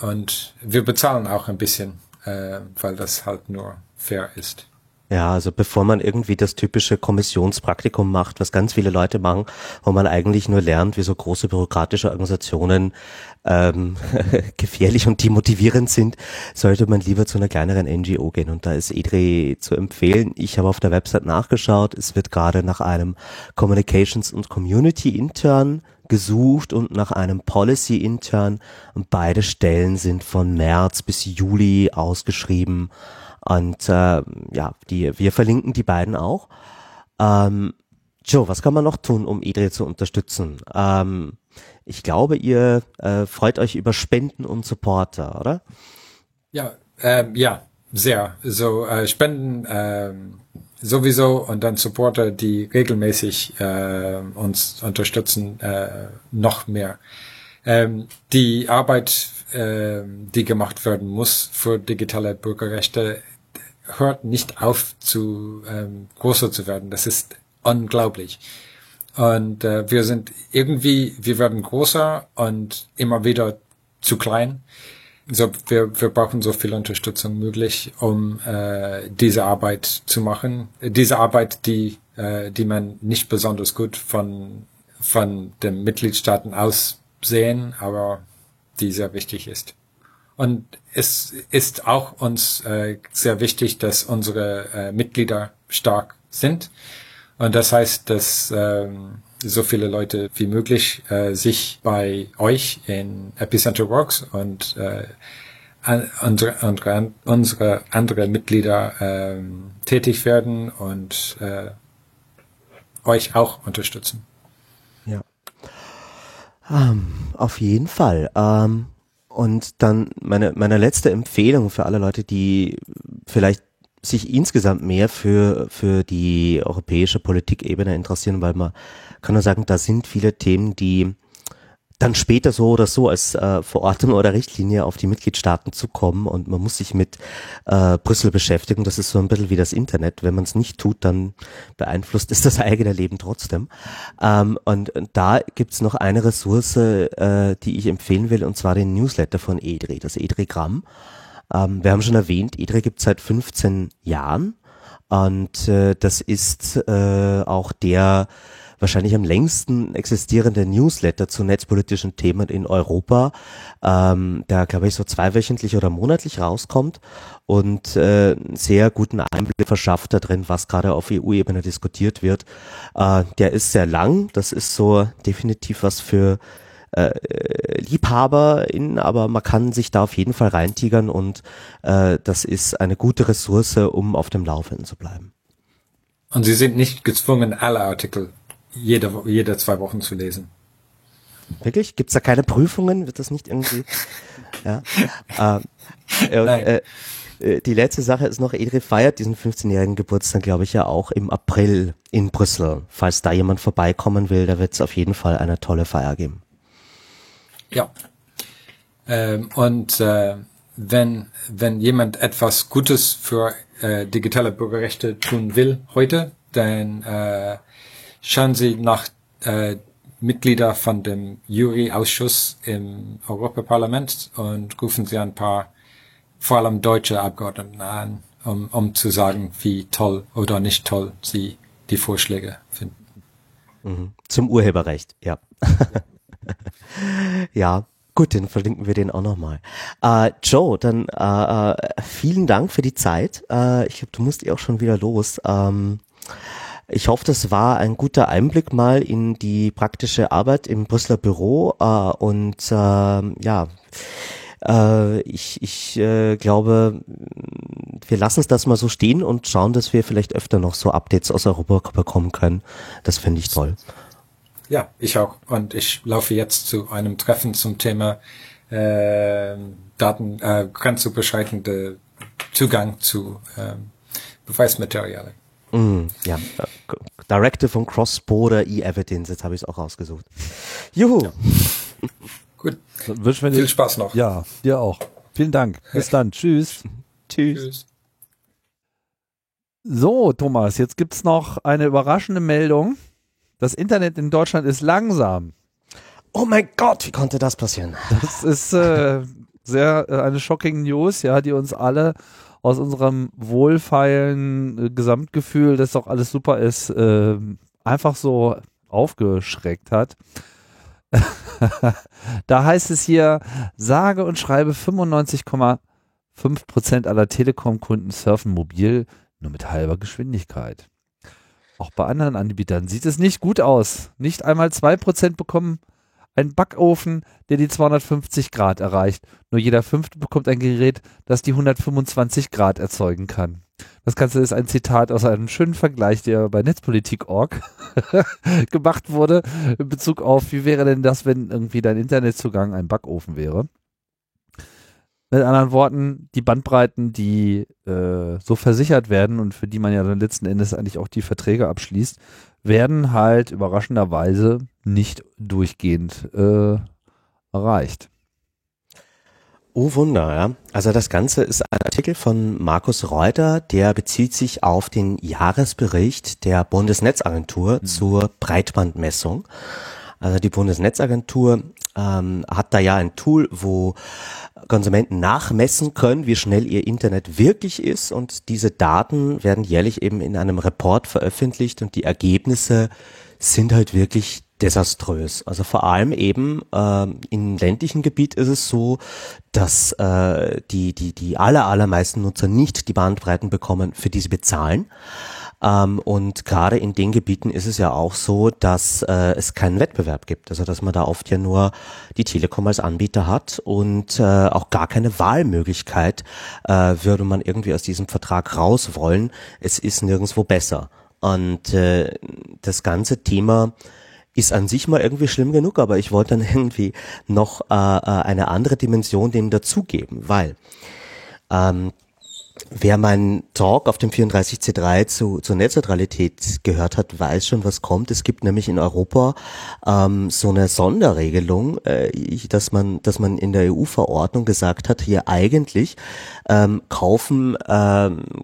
Und wir bezahlen auch ein bisschen, weil das halt nur fair ist. Ja, also bevor man irgendwie das typische Kommissionspraktikum macht, was ganz viele Leute machen, wo man eigentlich nur lernt, wie so große bürokratische Organisationen gefährlich und demotivierend sind, sollte man lieber zu einer kleineren NGO gehen. Und da ist EDRi zu empfehlen. Ich habe auf der Website nachgeschaut. Es wird gerade nach einem Communications- und Community-Intern gesucht und nach einem Policy-Intern. Und beide Stellen sind von März bis Juli ausgeschrieben. Und ja, wir verlinken die beiden auch. Joe, was kann man noch tun, um EDRi zu unterstützen? Ich glaube, ihr freut euch über Spenden und Supporter, oder? Ja, ja, sehr. So Spenden sowieso und dann Supporter, die regelmäßig uns unterstützen, noch mehr. Die Arbeit, die gemacht werden muss für digitale Bürgerrechte, hört nicht auf, zu größer zu werden. Das ist unglaublich. Und wir sind irgendwie, wir werden größer und immer wieder zu klein. So, wir brauchen so viel Unterstützung möglich, um diese Arbeit zu machen. Diese Arbeit, die man nicht besonders gut von den Mitgliedstaaten aus sehen, aber die sehr wichtig ist. Und es ist auch uns sehr wichtig, dass unsere Mitglieder stark sind. Und das heißt, dass so viele Leute wie möglich sich bei euch in Epicenter Works und unsere andere Mitglieder tätig werden und euch auch unterstützen. Ja, auf jeden Fall. Und dann meine letzte Empfehlung für alle Leute, die vielleicht sich insgesamt mehr für die europäische Politikebene interessieren, weil man kann nur sagen, da sind viele Themen, die dann später so oder so als Verordnung oder Richtlinie auf die Mitgliedstaaten zukommen und man muss sich mit Brüssel beschäftigen. Das ist so ein bisschen wie das Internet. Wenn man es nicht tut, dann beeinflusst es das eigene Leben trotzdem. Und da gibt's noch eine Ressource, die ich empfehlen will, und zwar den Newsletter von EDRi, das EDRi-Gramm. Wir haben schon erwähnt, EDRi gibt's seit 15 Jahren und das ist auch der wahrscheinlich am längsten existierende Newsletter zu netzpolitischen Themen in Europa, der, glaube ich, so zweiwöchentlich oder monatlich rauskommt und sehr guten Einblick verschafft da drin, was gerade auf EU-Ebene diskutiert wird. Der ist sehr lang, das ist so definitiv was für LiebhaberInnen, aber man kann sich da auf jeden Fall reintigern und das ist eine gute Ressource, um auf dem Laufenden zu bleiben. Und Sie sind nicht gezwungen, alle Artikel jede 2 Wochen zu lesen. Wirklich? Gibt's da keine Prüfungen? Wird das nicht irgendwie? Ja. Die letzte Sache ist noch, EDRi feiert diesen 15-jährigen Geburtstag, glaube ich, ja auch im April in Brüssel. Falls da jemand vorbeikommen will, da wird es auf jeden Fall eine tolle Feier geben. Ja. Und wenn jemand etwas Gutes für digitale Bürgerrechte tun will heute, dann schauen Sie nach Mitglieder von dem Jury-Ausschuss im Europaparlament und rufen Sie ein paar, vor allem deutsche Abgeordneten an, um zu sagen, wie toll oder nicht toll Sie die Vorschläge finden. Mhm. Zum Urheberrecht, ja. Ja. Gut, dann verlinken wir den auch nochmal. Joe, dann vielen Dank für die Zeit. Ich glaube, du musst eh auch schon wieder los. Ich hoffe, das war ein guter Einblick mal in die praktische Arbeit im Brüsseler Büro Ich glaube, wir lassen es das mal so stehen und schauen, dass wir vielleicht öfter noch so Updates aus Europa bekommen können. Das finde ich toll. Ja, ich auch. Und ich laufe jetzt zu einem Treffen zum Thema grenzüberschreitende Zugang zu Beweismaterialien. Ja, Directive on Cross-Border E-Evidence, jetzt habe ich es auch rausgesucht. Juhu! Ja. Gut. Viel Spaß noch. Ja, dir auch. Vielen Dank. Bis dann. Tschüss. Tschüss. So, Thomas, jetzt gibt's noch eine überraschende Meldung. Das Internet in Deutschland ist langsam. Oh mein Gott, wie konnte das passieren? Das ist eine shocking News, ja, die uns alle aus unserem wohlfeilen Gesamtgefühl, dass doch alles super ist, einfach so aufgeschreckt hat. Da heißt es hier, sage und schreibe 95,5% aller Telekom-Kunden surfen mobil nur mit halber Geschwindigkeit. Auch bei anderen Anbietern sieht es nicht gut aus. Nicht einmal 2% bekommen einen Backofen, der die 250 Grad erreicht. Nur jeder Fünfte bekommt ein Gerät, das die 125 Grad erzeugen kann. Das Ganze ist ein Zitat aus einem schönen Vergleich, der bei Netzpolitik.org gemacht wurde, in Bezug auf, wie wäre denn das, wenn irgendwie dein Internetzugang ein Backofen wäre. Mit anderen Worten, die Bandbreiten, die so versichert werden und für die man ja dann letzten Endes eigentlich auch die Verträge abschließt, werden halt überraschenderweise nicht durchgehend erreicht. Oh Wunder, ja. Also das Ganze ist ein Artikel von Markus Reuter, der bezieht sich auf den Jahresbericht der Bundesnetzagentur zur Breitbandmessung. Also die Bundesnetzagentur hat da ja ein Tool, wo Konsumenten nachmessen können, wie schnell ihr Internet wirklich ist, und diese Daten werden jährlich eben in einem Report veröffentlicht und die Ergebnisse sind halt wirklich desaströs. Also vor allem eben im ländlichen Gebiet ist es so, dass die allermeisten Nutzer nicht die Bandbreiten bekommen, für die sie bezahlen. Und gerade in den Gebieten ist es ja auch so, dass es keinen Wettbewerb gibt, also dass man da oft ja nur die Telekom als Anbieter hat und auch gar keine Wahlmöglichkeit, würde man irgendwie aus diesem Vertrag raus wollen. Es ist nirgendwo besser. Und das ganze Thema ist an sich mal irgendwie schlimm genug, aber ich wollte dann irgendwie noch eine andere Dimension dem dazugeben, weil wer meinen Talk auf dem 34C3 zur Netzneutralität gehört hat, weiß schon, was kommt. Es gibt nämlich in Europa so eine Sonderregelung, dass man in der EU-Verordnung gesagt hat, hier eigentlich kaufen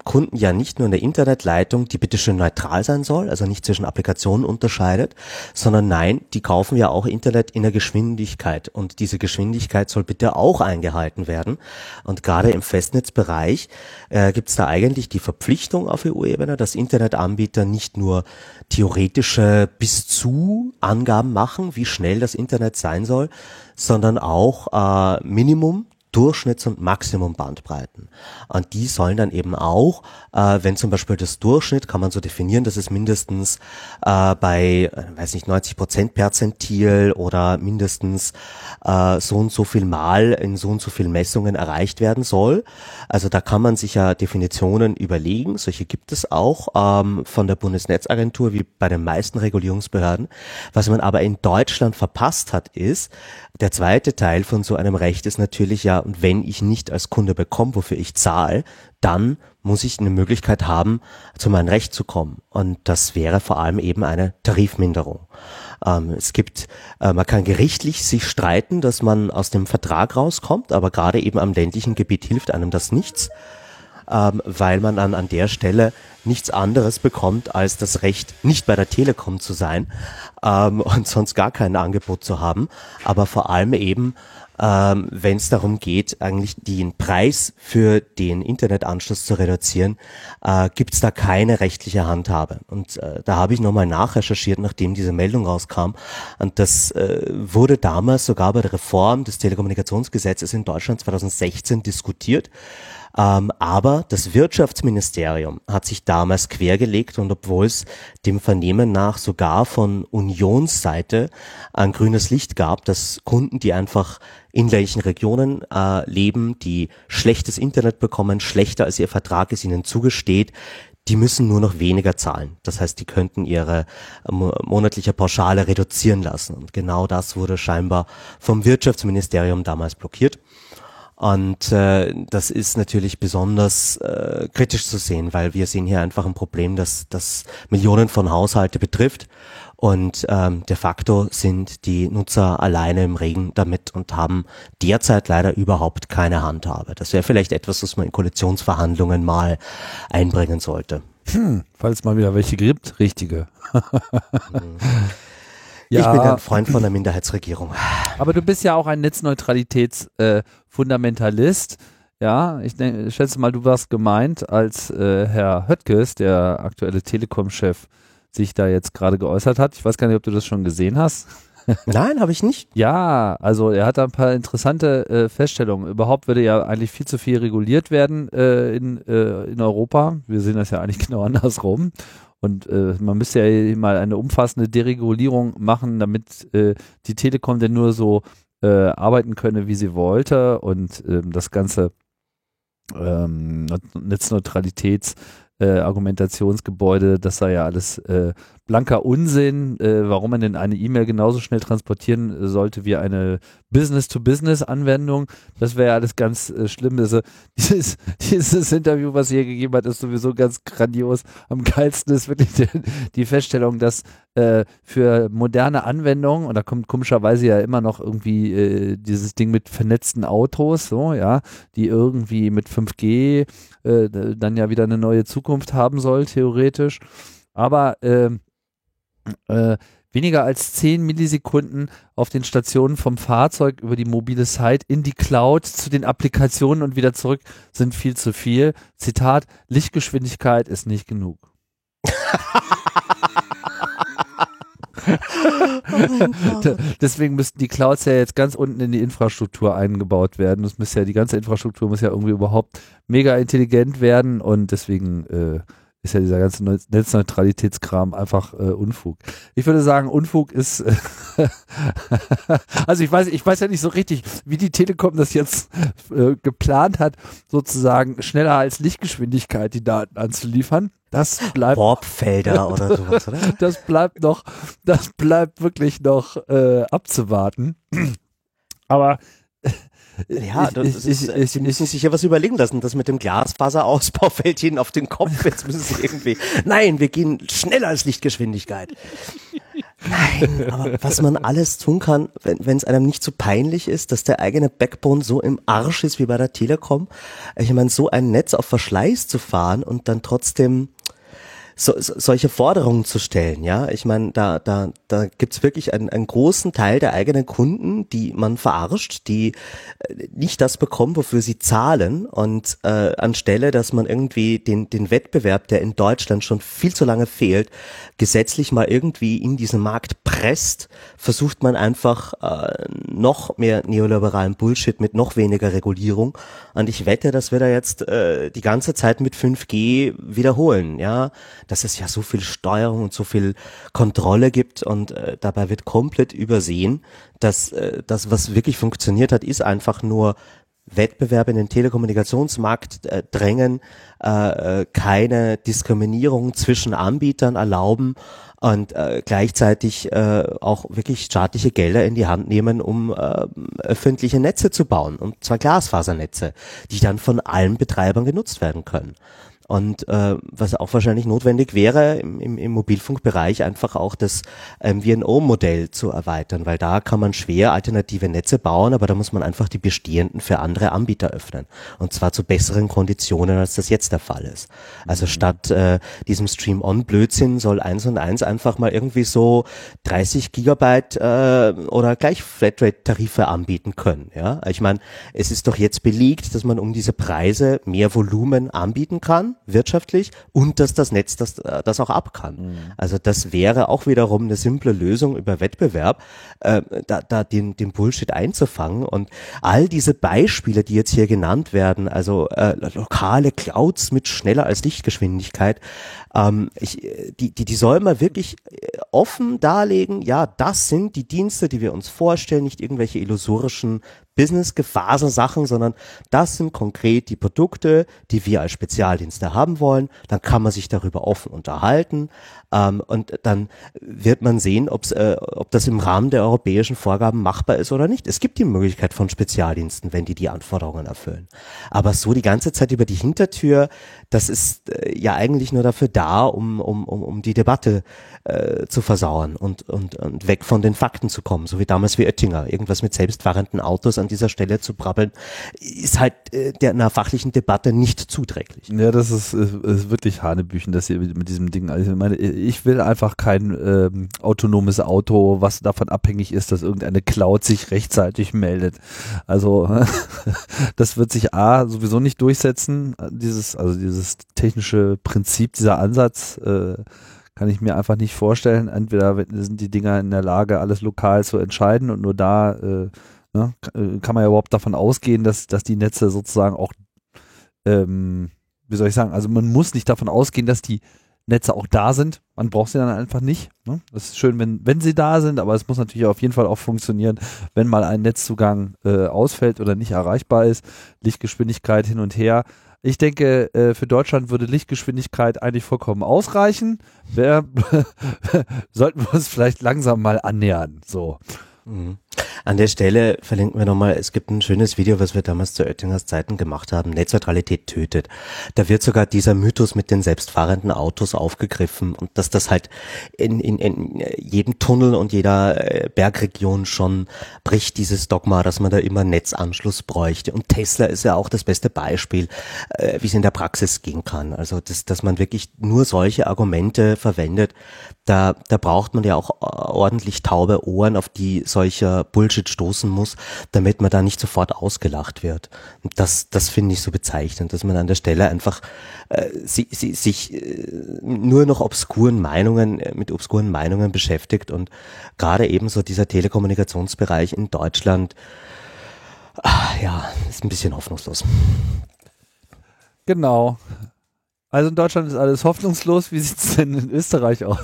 Kunden ja nicht nur eine Internetleitung, die bitteschön neutral sein soll, also nicht zwischen Applikationen unterscheidet, sondern nein, die kaufen ja auch Internet in der Geschwindigkeit, und diese Geschwindigkeit soll bitte auch eingehalten werden. Und gerade im Festnetzbereich gibt es da eigentlich die Verpflichtung auf EU-Ebene, dass Internetanbieter nicht nur theoretische bis zu Angaben machen, wie schnell das Internet sein soll, sondern auch Minimum, Durchschnitts- und Maximumbandbreiten. Und die sollen dann eben auch, wenn zum Beispiel das Durchschnitt, kann man so definieren, dass es mindestens bei 90% Perzentil oder mindestens so und so viel Mal in so und so viel Messungen erreicht werden soll. Also da kann man sich ja Definitionen überlegen. Solche gibt es auch von der Bundesnetzagentur wie bei den meisten Regulierungsbehörden. Was man aber in Deutschland verpasst hat, ist, der zweite Teil von so einem Recht ist natürlich ja, und wenn ich nicht als Kunde bekomme, wofür ich zahle, dann muss ich eine Möglichkeit haben, zu meinem Recht zu kommen. Und das wäre vor allem eben eine Tarifminderung. Man kann gerichtlich sich streiten, dass man aus dem Vertrag rauskommt, aber gerade eben am ländlichen Gebiet hilft einem das nichts, weil man dann an der Stelle nichts anderes bekommt als das Recht, nicht bei der Telekom zu sein und sonst gar kein Angebot zu haben. Aber vor allem eben, wenn es darum geht, eigentlich den Preis für den Internetanschluss zu reduzieren, gibt es da keine rechtliche Handhabe. Und da habe ich nochmal nachrecherchiert, nachdem diese Meldung rauskam. Und das wurde damals sogar bei der Reform des Telekommunikationsgesetzes in Deutschland 2016 diskutiert. Aber das Wirtschaftsministerium hat sich damals quergelegt und obwohl es dem Vernehmen nach sogar von Unionsseite ein grünes Licht gab, dass Kunden, die einfach in welchen Regionen leben, die schlechtes Internet bekommen, schlechter als ihr Vertrag es ihnen zugesteht, die müssen nur noch weniger zahlen. Das heißt, die könnten ihre monatliche Pauschale reduzieren lassen. Und genau das wurde scheinbar vom Wirtschaftsministerium damals blockiert. Und das ist natürlich besonders kritisch zu sehen, weil wir sehen hier einfach ein Problem, das Millionen von Haushalte betrifft. Und de facto sind die Nutzer alleine im Regen damit und haben derzeit leider überhaupt keine Handhabe. Das wäre vielleicht etwas, was man in Koalitionsverhandlungen mal einbringen sollte. Falls mal wieder welche gibt, richtige. Ich bin ein Freund von der Minderheitsregierung. Aber du bist ja auch ein Netzneutralitätsfundamentalist. Ja, ich schätze mal, du warst gemeint, als Herr Höttges, der aktuelle Telekom-Chef, sich da jetzt gerade geäußert hat. Ich weiß gar nicht, ob du das schon gesehen hast. Nein, habe ich nicht. Ja, also er hat da ein paar interessante Feststellungen. Überhaupt würde ja eigentlich viel zu viel reguliert werden in Europa. Wir sehen das ja eigentlich genau andersrum. Und man müsste ja mal eine umfassende Deregulierung machen, damit die Telekom denn nur so arbeiten könne, wie sie wollte. Und das ganze Netzneutralitäts- Argumentationsgebäude, das sei ja alles blanker Unsinn, warum man denn eine E-Mail genauso schnell transportieren sollte wie eine Business-to-Business-Anwendung, das wäre ja alles ganz schlimm. Also dieses Interview, was hier gegeben hat, ist sowieso ganz grandios. Am geilsten ist wirklich die Feststellung, dass für moderne Anwendungen, und da kommt komischerweise ja immer noch irgendwie dieses Ding mit vernetzten Autos, so, ja, die irgendwie mit 5G dann ja wieder eine neue Zukunft haben soll, theoretisch. Aber weniger als 10 Millisekunden auf den Stationen vom Fahrzeug über die mobile Site in die Cloud zu den Applikationen und wieder zurück sind viel zu viel. Zitat, Lichtgeschwindigkeit ist nicht genug. Deswegen müssten die Clouds ja jetzt ganz unten in die Infrastruktur eingebaut werden. Das müsste ja, die ganze Infrastruktur muss ja irgendwie überhaupt mega intelligent werden und deswegen ist ja dieser ganze Netzneutralitätskram einfach Unfug. Ich würde sagen, Unfug ist also ich weiß ja nicht so richtig, wie die Telekom das jetzt geplant hat, sozusagen schneller als Lichtgeschwindigkeit die Daten anzuliefern. Das bleibt Warpfelder oder sowas, oder? Das bleibt wirklich noch abzuwarten. Aber ja, Sie müssen sich ja was überlegen lassen. Das mit dem Glasfaserausbau fällt Ihnen auf den Kopf. Jetzt müssen Sie irgendwie, nein, wir gehen schneller als Lichtgeschwindigkeit. Nein, aber was man alles tun kann, wenn es einem nicht so peinlich ist, dass der eigene Backbone so im Arsch ist wie bei der Telekom. Ich meine, so ein Netz auf Verschleiß zu fahren und dann trotzdem solche Forderungen zu stellen, ja. Ich meine, da gibt's wirklich einen großen Teil der eigenen Kunden, die man verarscht, die nicht das bekommen, wofür sie zahlen und anstelle, dass man irgendwie den Wettbewerb, der in Deutschland schon viel zu lange fehlt, gesetzlich mal irgendwie in diesen Markt presst, versucht man einfach noch mehr neoliberalen Bullshit mit noch weniger Regulierung. Und ich wette, dass wir da jetzt die ganze Zeit mit 5G wiederholen, ja. Dass es ja so viel Steuerung und so viel Kontrolle gibt und dabei wird komplett übersehen, dass das, was wirklich funktioniert hat, ist einfach nur Wettbewerb in den Telekommunikationsmarkt drängen, keine Diskriminierung zwischen Anbietern erlauben und gleichzeitig auch wirklich staatliche Gelder in die Hand nehmen, um öffentliche Netze zu bauen, und zwar Glasfasernetze, die dann von allen Betreibern genutzt werden können. Und was auch wahrscheinlich notwendig wäre, im Mobilfunkbereich einfach auch das MVNO-Modell zu erweitern, weil da kann man schwer alternative Netze bauen, aber da muss man einfach die bestehenden für andere Anbieter öffnen. Und zwar zu besseren Konditionen, als das jetzt der Fall ist. Also statt diesem Stream-on-Blödsinn soll 1&1 einfach mal irgendwie so 30 Gigabyte oder gleich Flatrate-Tarife anbieten können. Ja, ich meine, es ist doch jetzt belegt, dass man um diese Preise mehr Volumen anbieten kann. wirtschaftlich und dass das Netz das auch ab kann. Mhm. Also das wäre auch wiederum eine simple Lösung über Wettbewerb, den Bullshit einzufangen. Und all diese Beispiele, die jetzt hier genannt werden, also lokale Clouds mit schneller als Lichtgeschwindigkeit, die sollen wir wirklich offen darlegen, ja, das sind die Dienste, die wir uns vorstellen, nicht irgendwelche illusorischen Business-Gefasen-Sachen, sondern das sind konkret die Produkte, die wir als Spezialdienste haben wollen. Dann kann man sich darüber offen unterhalten und dann wird man sehen, ob das im Rahmen der europäischen Vorgaben machbar ist oder nicht. Es gibt die Möglichkeit von Spezialdiensten, wenn die Anforderungen erfüllen. Aber so die ganze Zeit über die Hintertür, das ist ja eigentlich nur dafür da, um die Debatte zu versauern und weg von den Fakten zu kommen, so wie damals wie Oettinger, irgendwas mit selbstfahrenden Autos an dieser Stelle zu brabbeln, ist halt einer fachlichen Debatte nicht zuträglich. Ja, das ist wirklich Hanebüchen, dass ihr mit diesem Ding, also ich meine, ich will einfach kein autonomes Auto, was davon abhängig ist, dass irgendeine Cloud sich rechtzeitig meldet. Also das wird sich sowieso nicht durchsetzen, dieses technische Prinzip, dieser Ansatz, kann ich mir einfach nicht vorstellen. Entweder sind die Dinger in der Lage, alles lokal zu entscheiden und nur da kann man ja überhaupt davon ausgehen, dass die Netze sozusagen auch, also man muss nicht davon ausgehen, dass die Netze auch da sind. Man braucht sie dann einfach nicht. Ne? Das ist schön, wenn sie da sind, aber es muss natürlich auf jeden Fall auch funktionieren, wenn mal ein Netzzugang ausfällt oder nicht erreichbar ist. Lichtgeschwindigkeit hin und her. Ich denke, für Deutschland würde Lichtgeschwindigkeit eigentlich vollkommen ausreichen. Sollten wir uns vielleicht langsam mal annähern. So. Mhm. An der Stelle verlinken wir nochmal, es gibt ein schönes Video, was wir damals zu Oettingers Zeiten gemacht haben, Netzneutralität tötet. Da wird sogar dieser Mythos mit den selbstfahrenden Autos aufgegriffen und dass das halt in jedem Tunnel und jeder Bergregion schon bricht dieses Dogma, dass man da immer Netzanschluss bräuchte. Und Tesla ist ja auch das beste Beispiel, wie es in der Praxis gehen kann. Also dass man wirklich nur solche Argumente verwendet, da braucht man ja auch ordentlich taube Ohren, auf die solche Bullshit stoßen muss, damit man da nicht sofort ausgelacht wird. Und das finde ich so bezeichnend, dass man an der Stelle einfach sich nur noch mit obskuren Meinungen beschäftigt und gerade eben so dieser Telekommunikationsbereich in Deutschland, ist ein bisschen hoffnungslos. Genau. Also in Deutschland ist alles hoffnungslos. Wie sieht es denn in Österreich aus?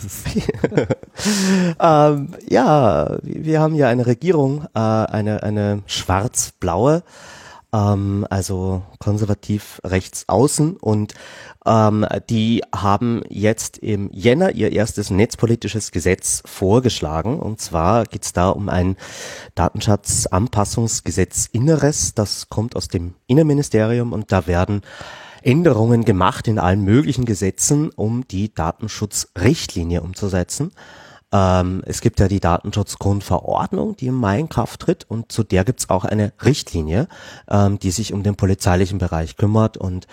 Wir haben ja eine Regierung, eine schwarz-blaue, also konservativ rechts außen, und die haben jetzt im Jänner ihr erstes netzpolitisches Gesetz vorgeschlagen, und zwar geht es da um ein Datenschutzanpassungsgesetz Inneres, das kommt aus dem Innenministerium, und da werden Änderungen gemacht in allen möglichen Gesetzen, um die Datenschutzrichtlinie umzusetzen. Es gibt ja die Datenschutzgrundverordnung, die im Mai in Kraft tritt, und zu der gibt's auch eine Richtlinie, die sich um den polizeilichen Bereich kümmert, und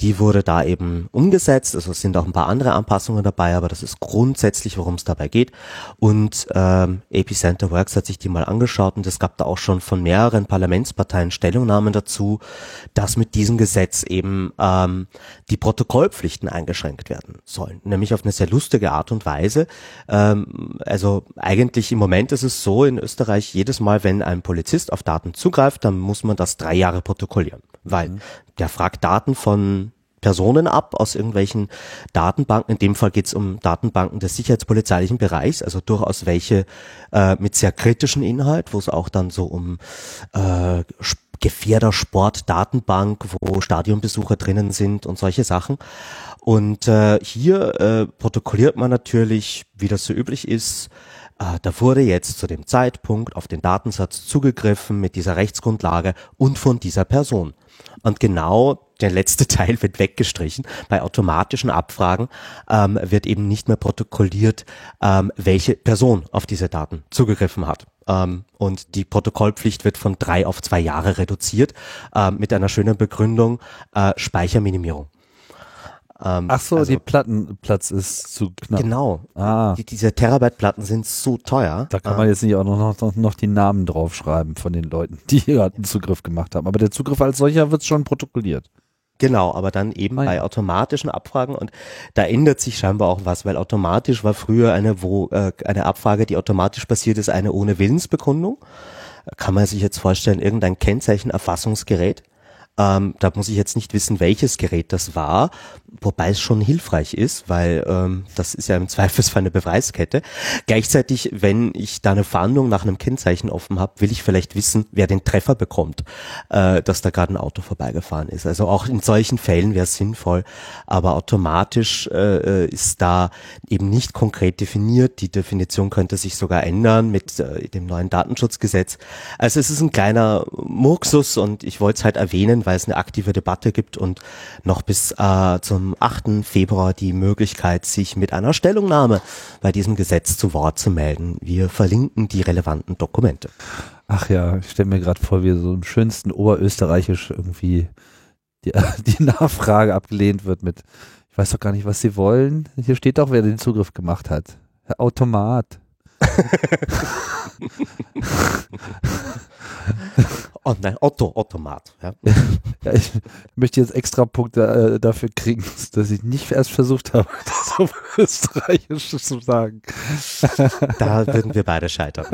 die wurde da eben umgesetzt. Also es sind auch ein paar andere Anpassungen dabei, aber das ist grundsätzlich, worum es dabei geht. Und Epicenter Works hat sich die mal angeschaut, und es gab da auch schon von mehreren Parlamentsparteien Stellungnahmen dazu, dass mit diesem Gesetz eben die Protokollpflichten eingeschränkt werden sollen, nämlich auf eine sehr lustige Art und Weise. Also eigentlich im Moment ist es so in Österreich, jedes Mal, wenn ein Polizist auf Daten zugreift, dann muss man das 3 Jahre protokollieren, weil der fragt Daten von Personen ab aus irgendwelchen Datenbanken. In dem Fall geht es um Datenbanken des sicherheitspolizeilichen Bereichs, also durchaus welche mit sehr kritischem Inhalt, wo es auch dann so um Gefährdersport-Datenbank, wo Stadionbesucher drinnen sind und solche Sachen. Und hier protokolliert man natürlich, wie das so üblich ist. Da wurde jetzt zu dem Zeitpunkt auf den Datensatz zugegriffen mit dieser Rechtsgrundlage und von dieser Person. Und genau der letzte Teil wird weggestrichen. Bei automatischen Abfragen wird eben nicht mehr protokolliert, welche Person auf diese Daten zugegriffen hat. Und die Protokollpflicht wird von 3 auf 2 Jahre reduziert, mit einer schönen Begründung, Speicherminimierung. Die Plattenplatz ist zu knapp. Genau. Diese Terabyte-Platten sind so teuer. Da kann man jetzt nicht auch noch die Namen draufschreiben von den Leuten, die hier einen Zugriff gemacht haben. Aber der Zugriff als solcher wird schon protokolliert. Genau, aber dann eben bei automatischen Abfragen, und da ändert sich scheinbar auch was, weil automatisch war früher eine Abfrage, die automatisch passiert ist, eine ohne Willensbekundung. Kann man sich jetzt vorstellen, irgendein Kennzeichenerfassungsgerät. Da muss ich jetzt nicht wissen, welches Gerät das war, wobei es schon hilfreich ist, weil das ist ja im Zweifelsfall eine Beweiskette. Gleichzeitig, wenn ich da eine Fahndung nach einem Kennzeichen offen habe, will ich vielleicht wissen, wer den Treffer bekommt, dass da gerade ein Auto vorbeigefahren ist. Also auch in solchen Fällen wäre es sinnvoll, aber automatisch ist da eben nicht konkret definiert. Die Definition könnte sich sogar ändern mit dem neuen Datenschutzgesetz. Also es ist ein kleiner Murksus, und ich wollte es halt erwähnen, weil es eine aktive Debatte gibt und noch bis zum 8. Februar die Möglichkeit, sich mit einer Stellungnahme bei diesem Gesetz zu Wort zu melden. Wir verlinken die relevanten Dokumente. Ach ja, ich stelle mir gerade vor, wie so im schönsten Oberösterreichisch irgendwie die Nachfrage abgelehnt wird mit, ich weiß doch gar nicht, was sie wollen. Hier steht doch, wer den Zugriff gemacht hat. Herr Automat. Oh nein, Automat. Ja. Ja, ich möchte jetzt extra Punkte dafür kriegen, dass ich nicht erst versucht habe, das auf Österreichisch zu sagen. Da würden wir beide scheitern.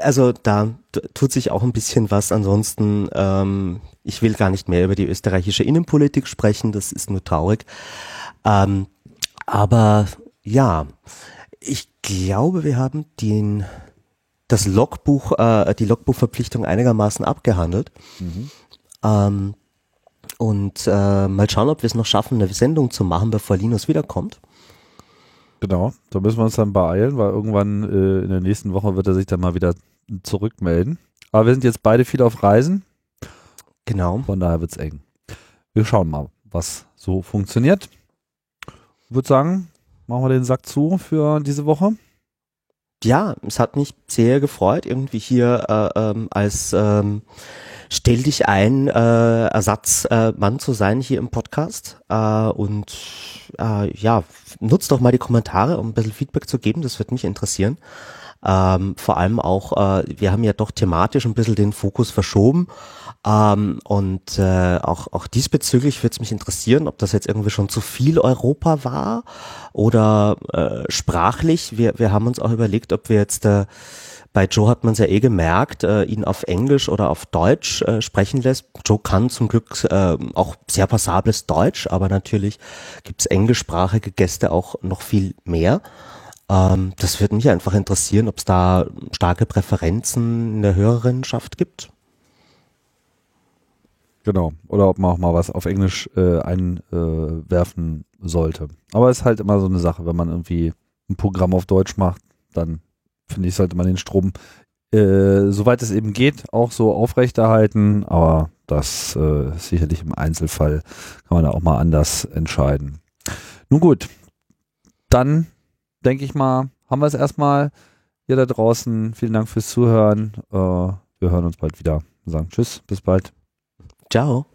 Also da tut sich auch ein bisschen was. Ansonsten, ich will gar nicht mehr über die österreichische Innenpolitik sprechen, das ist nur traurig. Aber ja, ich glaube, wir haben das Logbuch, die Logbuchverpflichtung einigermaßen abgehandelt. Mhm. Mal schauen, ob wir es noch schaffen, eine Sendung zu machen, bevor Linus wiederkommt. Genau, da müssen wir uns dann beeilen, weil irgendwann in der nächsten Woche wird er sich dann mal wieder zurückmelden. Aber wir sind jetzt beide viel auf Reisen. Genau. Von daher wird es eng. Wir schauen mal, was so funktioniert. Ich würde sagen, machen wir den Sack zu für diese Woche. Ja, es hat mich sehr gefreut, irgendwie hier als Stell dich ein Ersatzmann zu sein hier im Podcast. Nutzt doch mal die Kommentare, um ein bisschen Feedback zu geben, das würde mich interessieren. Vor allem auch, wir haben ja doch thematisch ein bisschen den Fokus verschoben, auch diesbezüglich würde es mich interessieren, ob das jetzt irgendwie schon zu viel Europa war oder sprachlich. Wir haben uns auch überlegt, ob wir jetzt bei Joe hat man es ja gemerkt, ihn auf Englisch oder auf Deutsch sprechen lässt. Joe kann zum Glück auch sehr passables Deutsch, aber natürlich gibt's englischsprachige Gäste auch noch viel mehr. Das würde mich einfach interessieren, ob es da starke Präferenzen in der Hörerinnenschaft gibt. Genau, oder ob man auch mal was auf Englisch einwerfen sollte. Aber es ist halt immer so eine Sache, wenn man irgendwie ein Programm auf Deutsch macht, dann finde ich, sollte man den Strom, soweit es eben geht, auch so aufrechterhalten. Aber das sicherlich im Einzelfall kann man da auch mal anders entscheiden. Nun gut, dann denke ich mal, haben wir es erstmal. Ihr da draußen, vielen Dank fürs Zuhören. Wir hören uns bald wieder. Wir sagen Tschüss, bis bald. Ciao.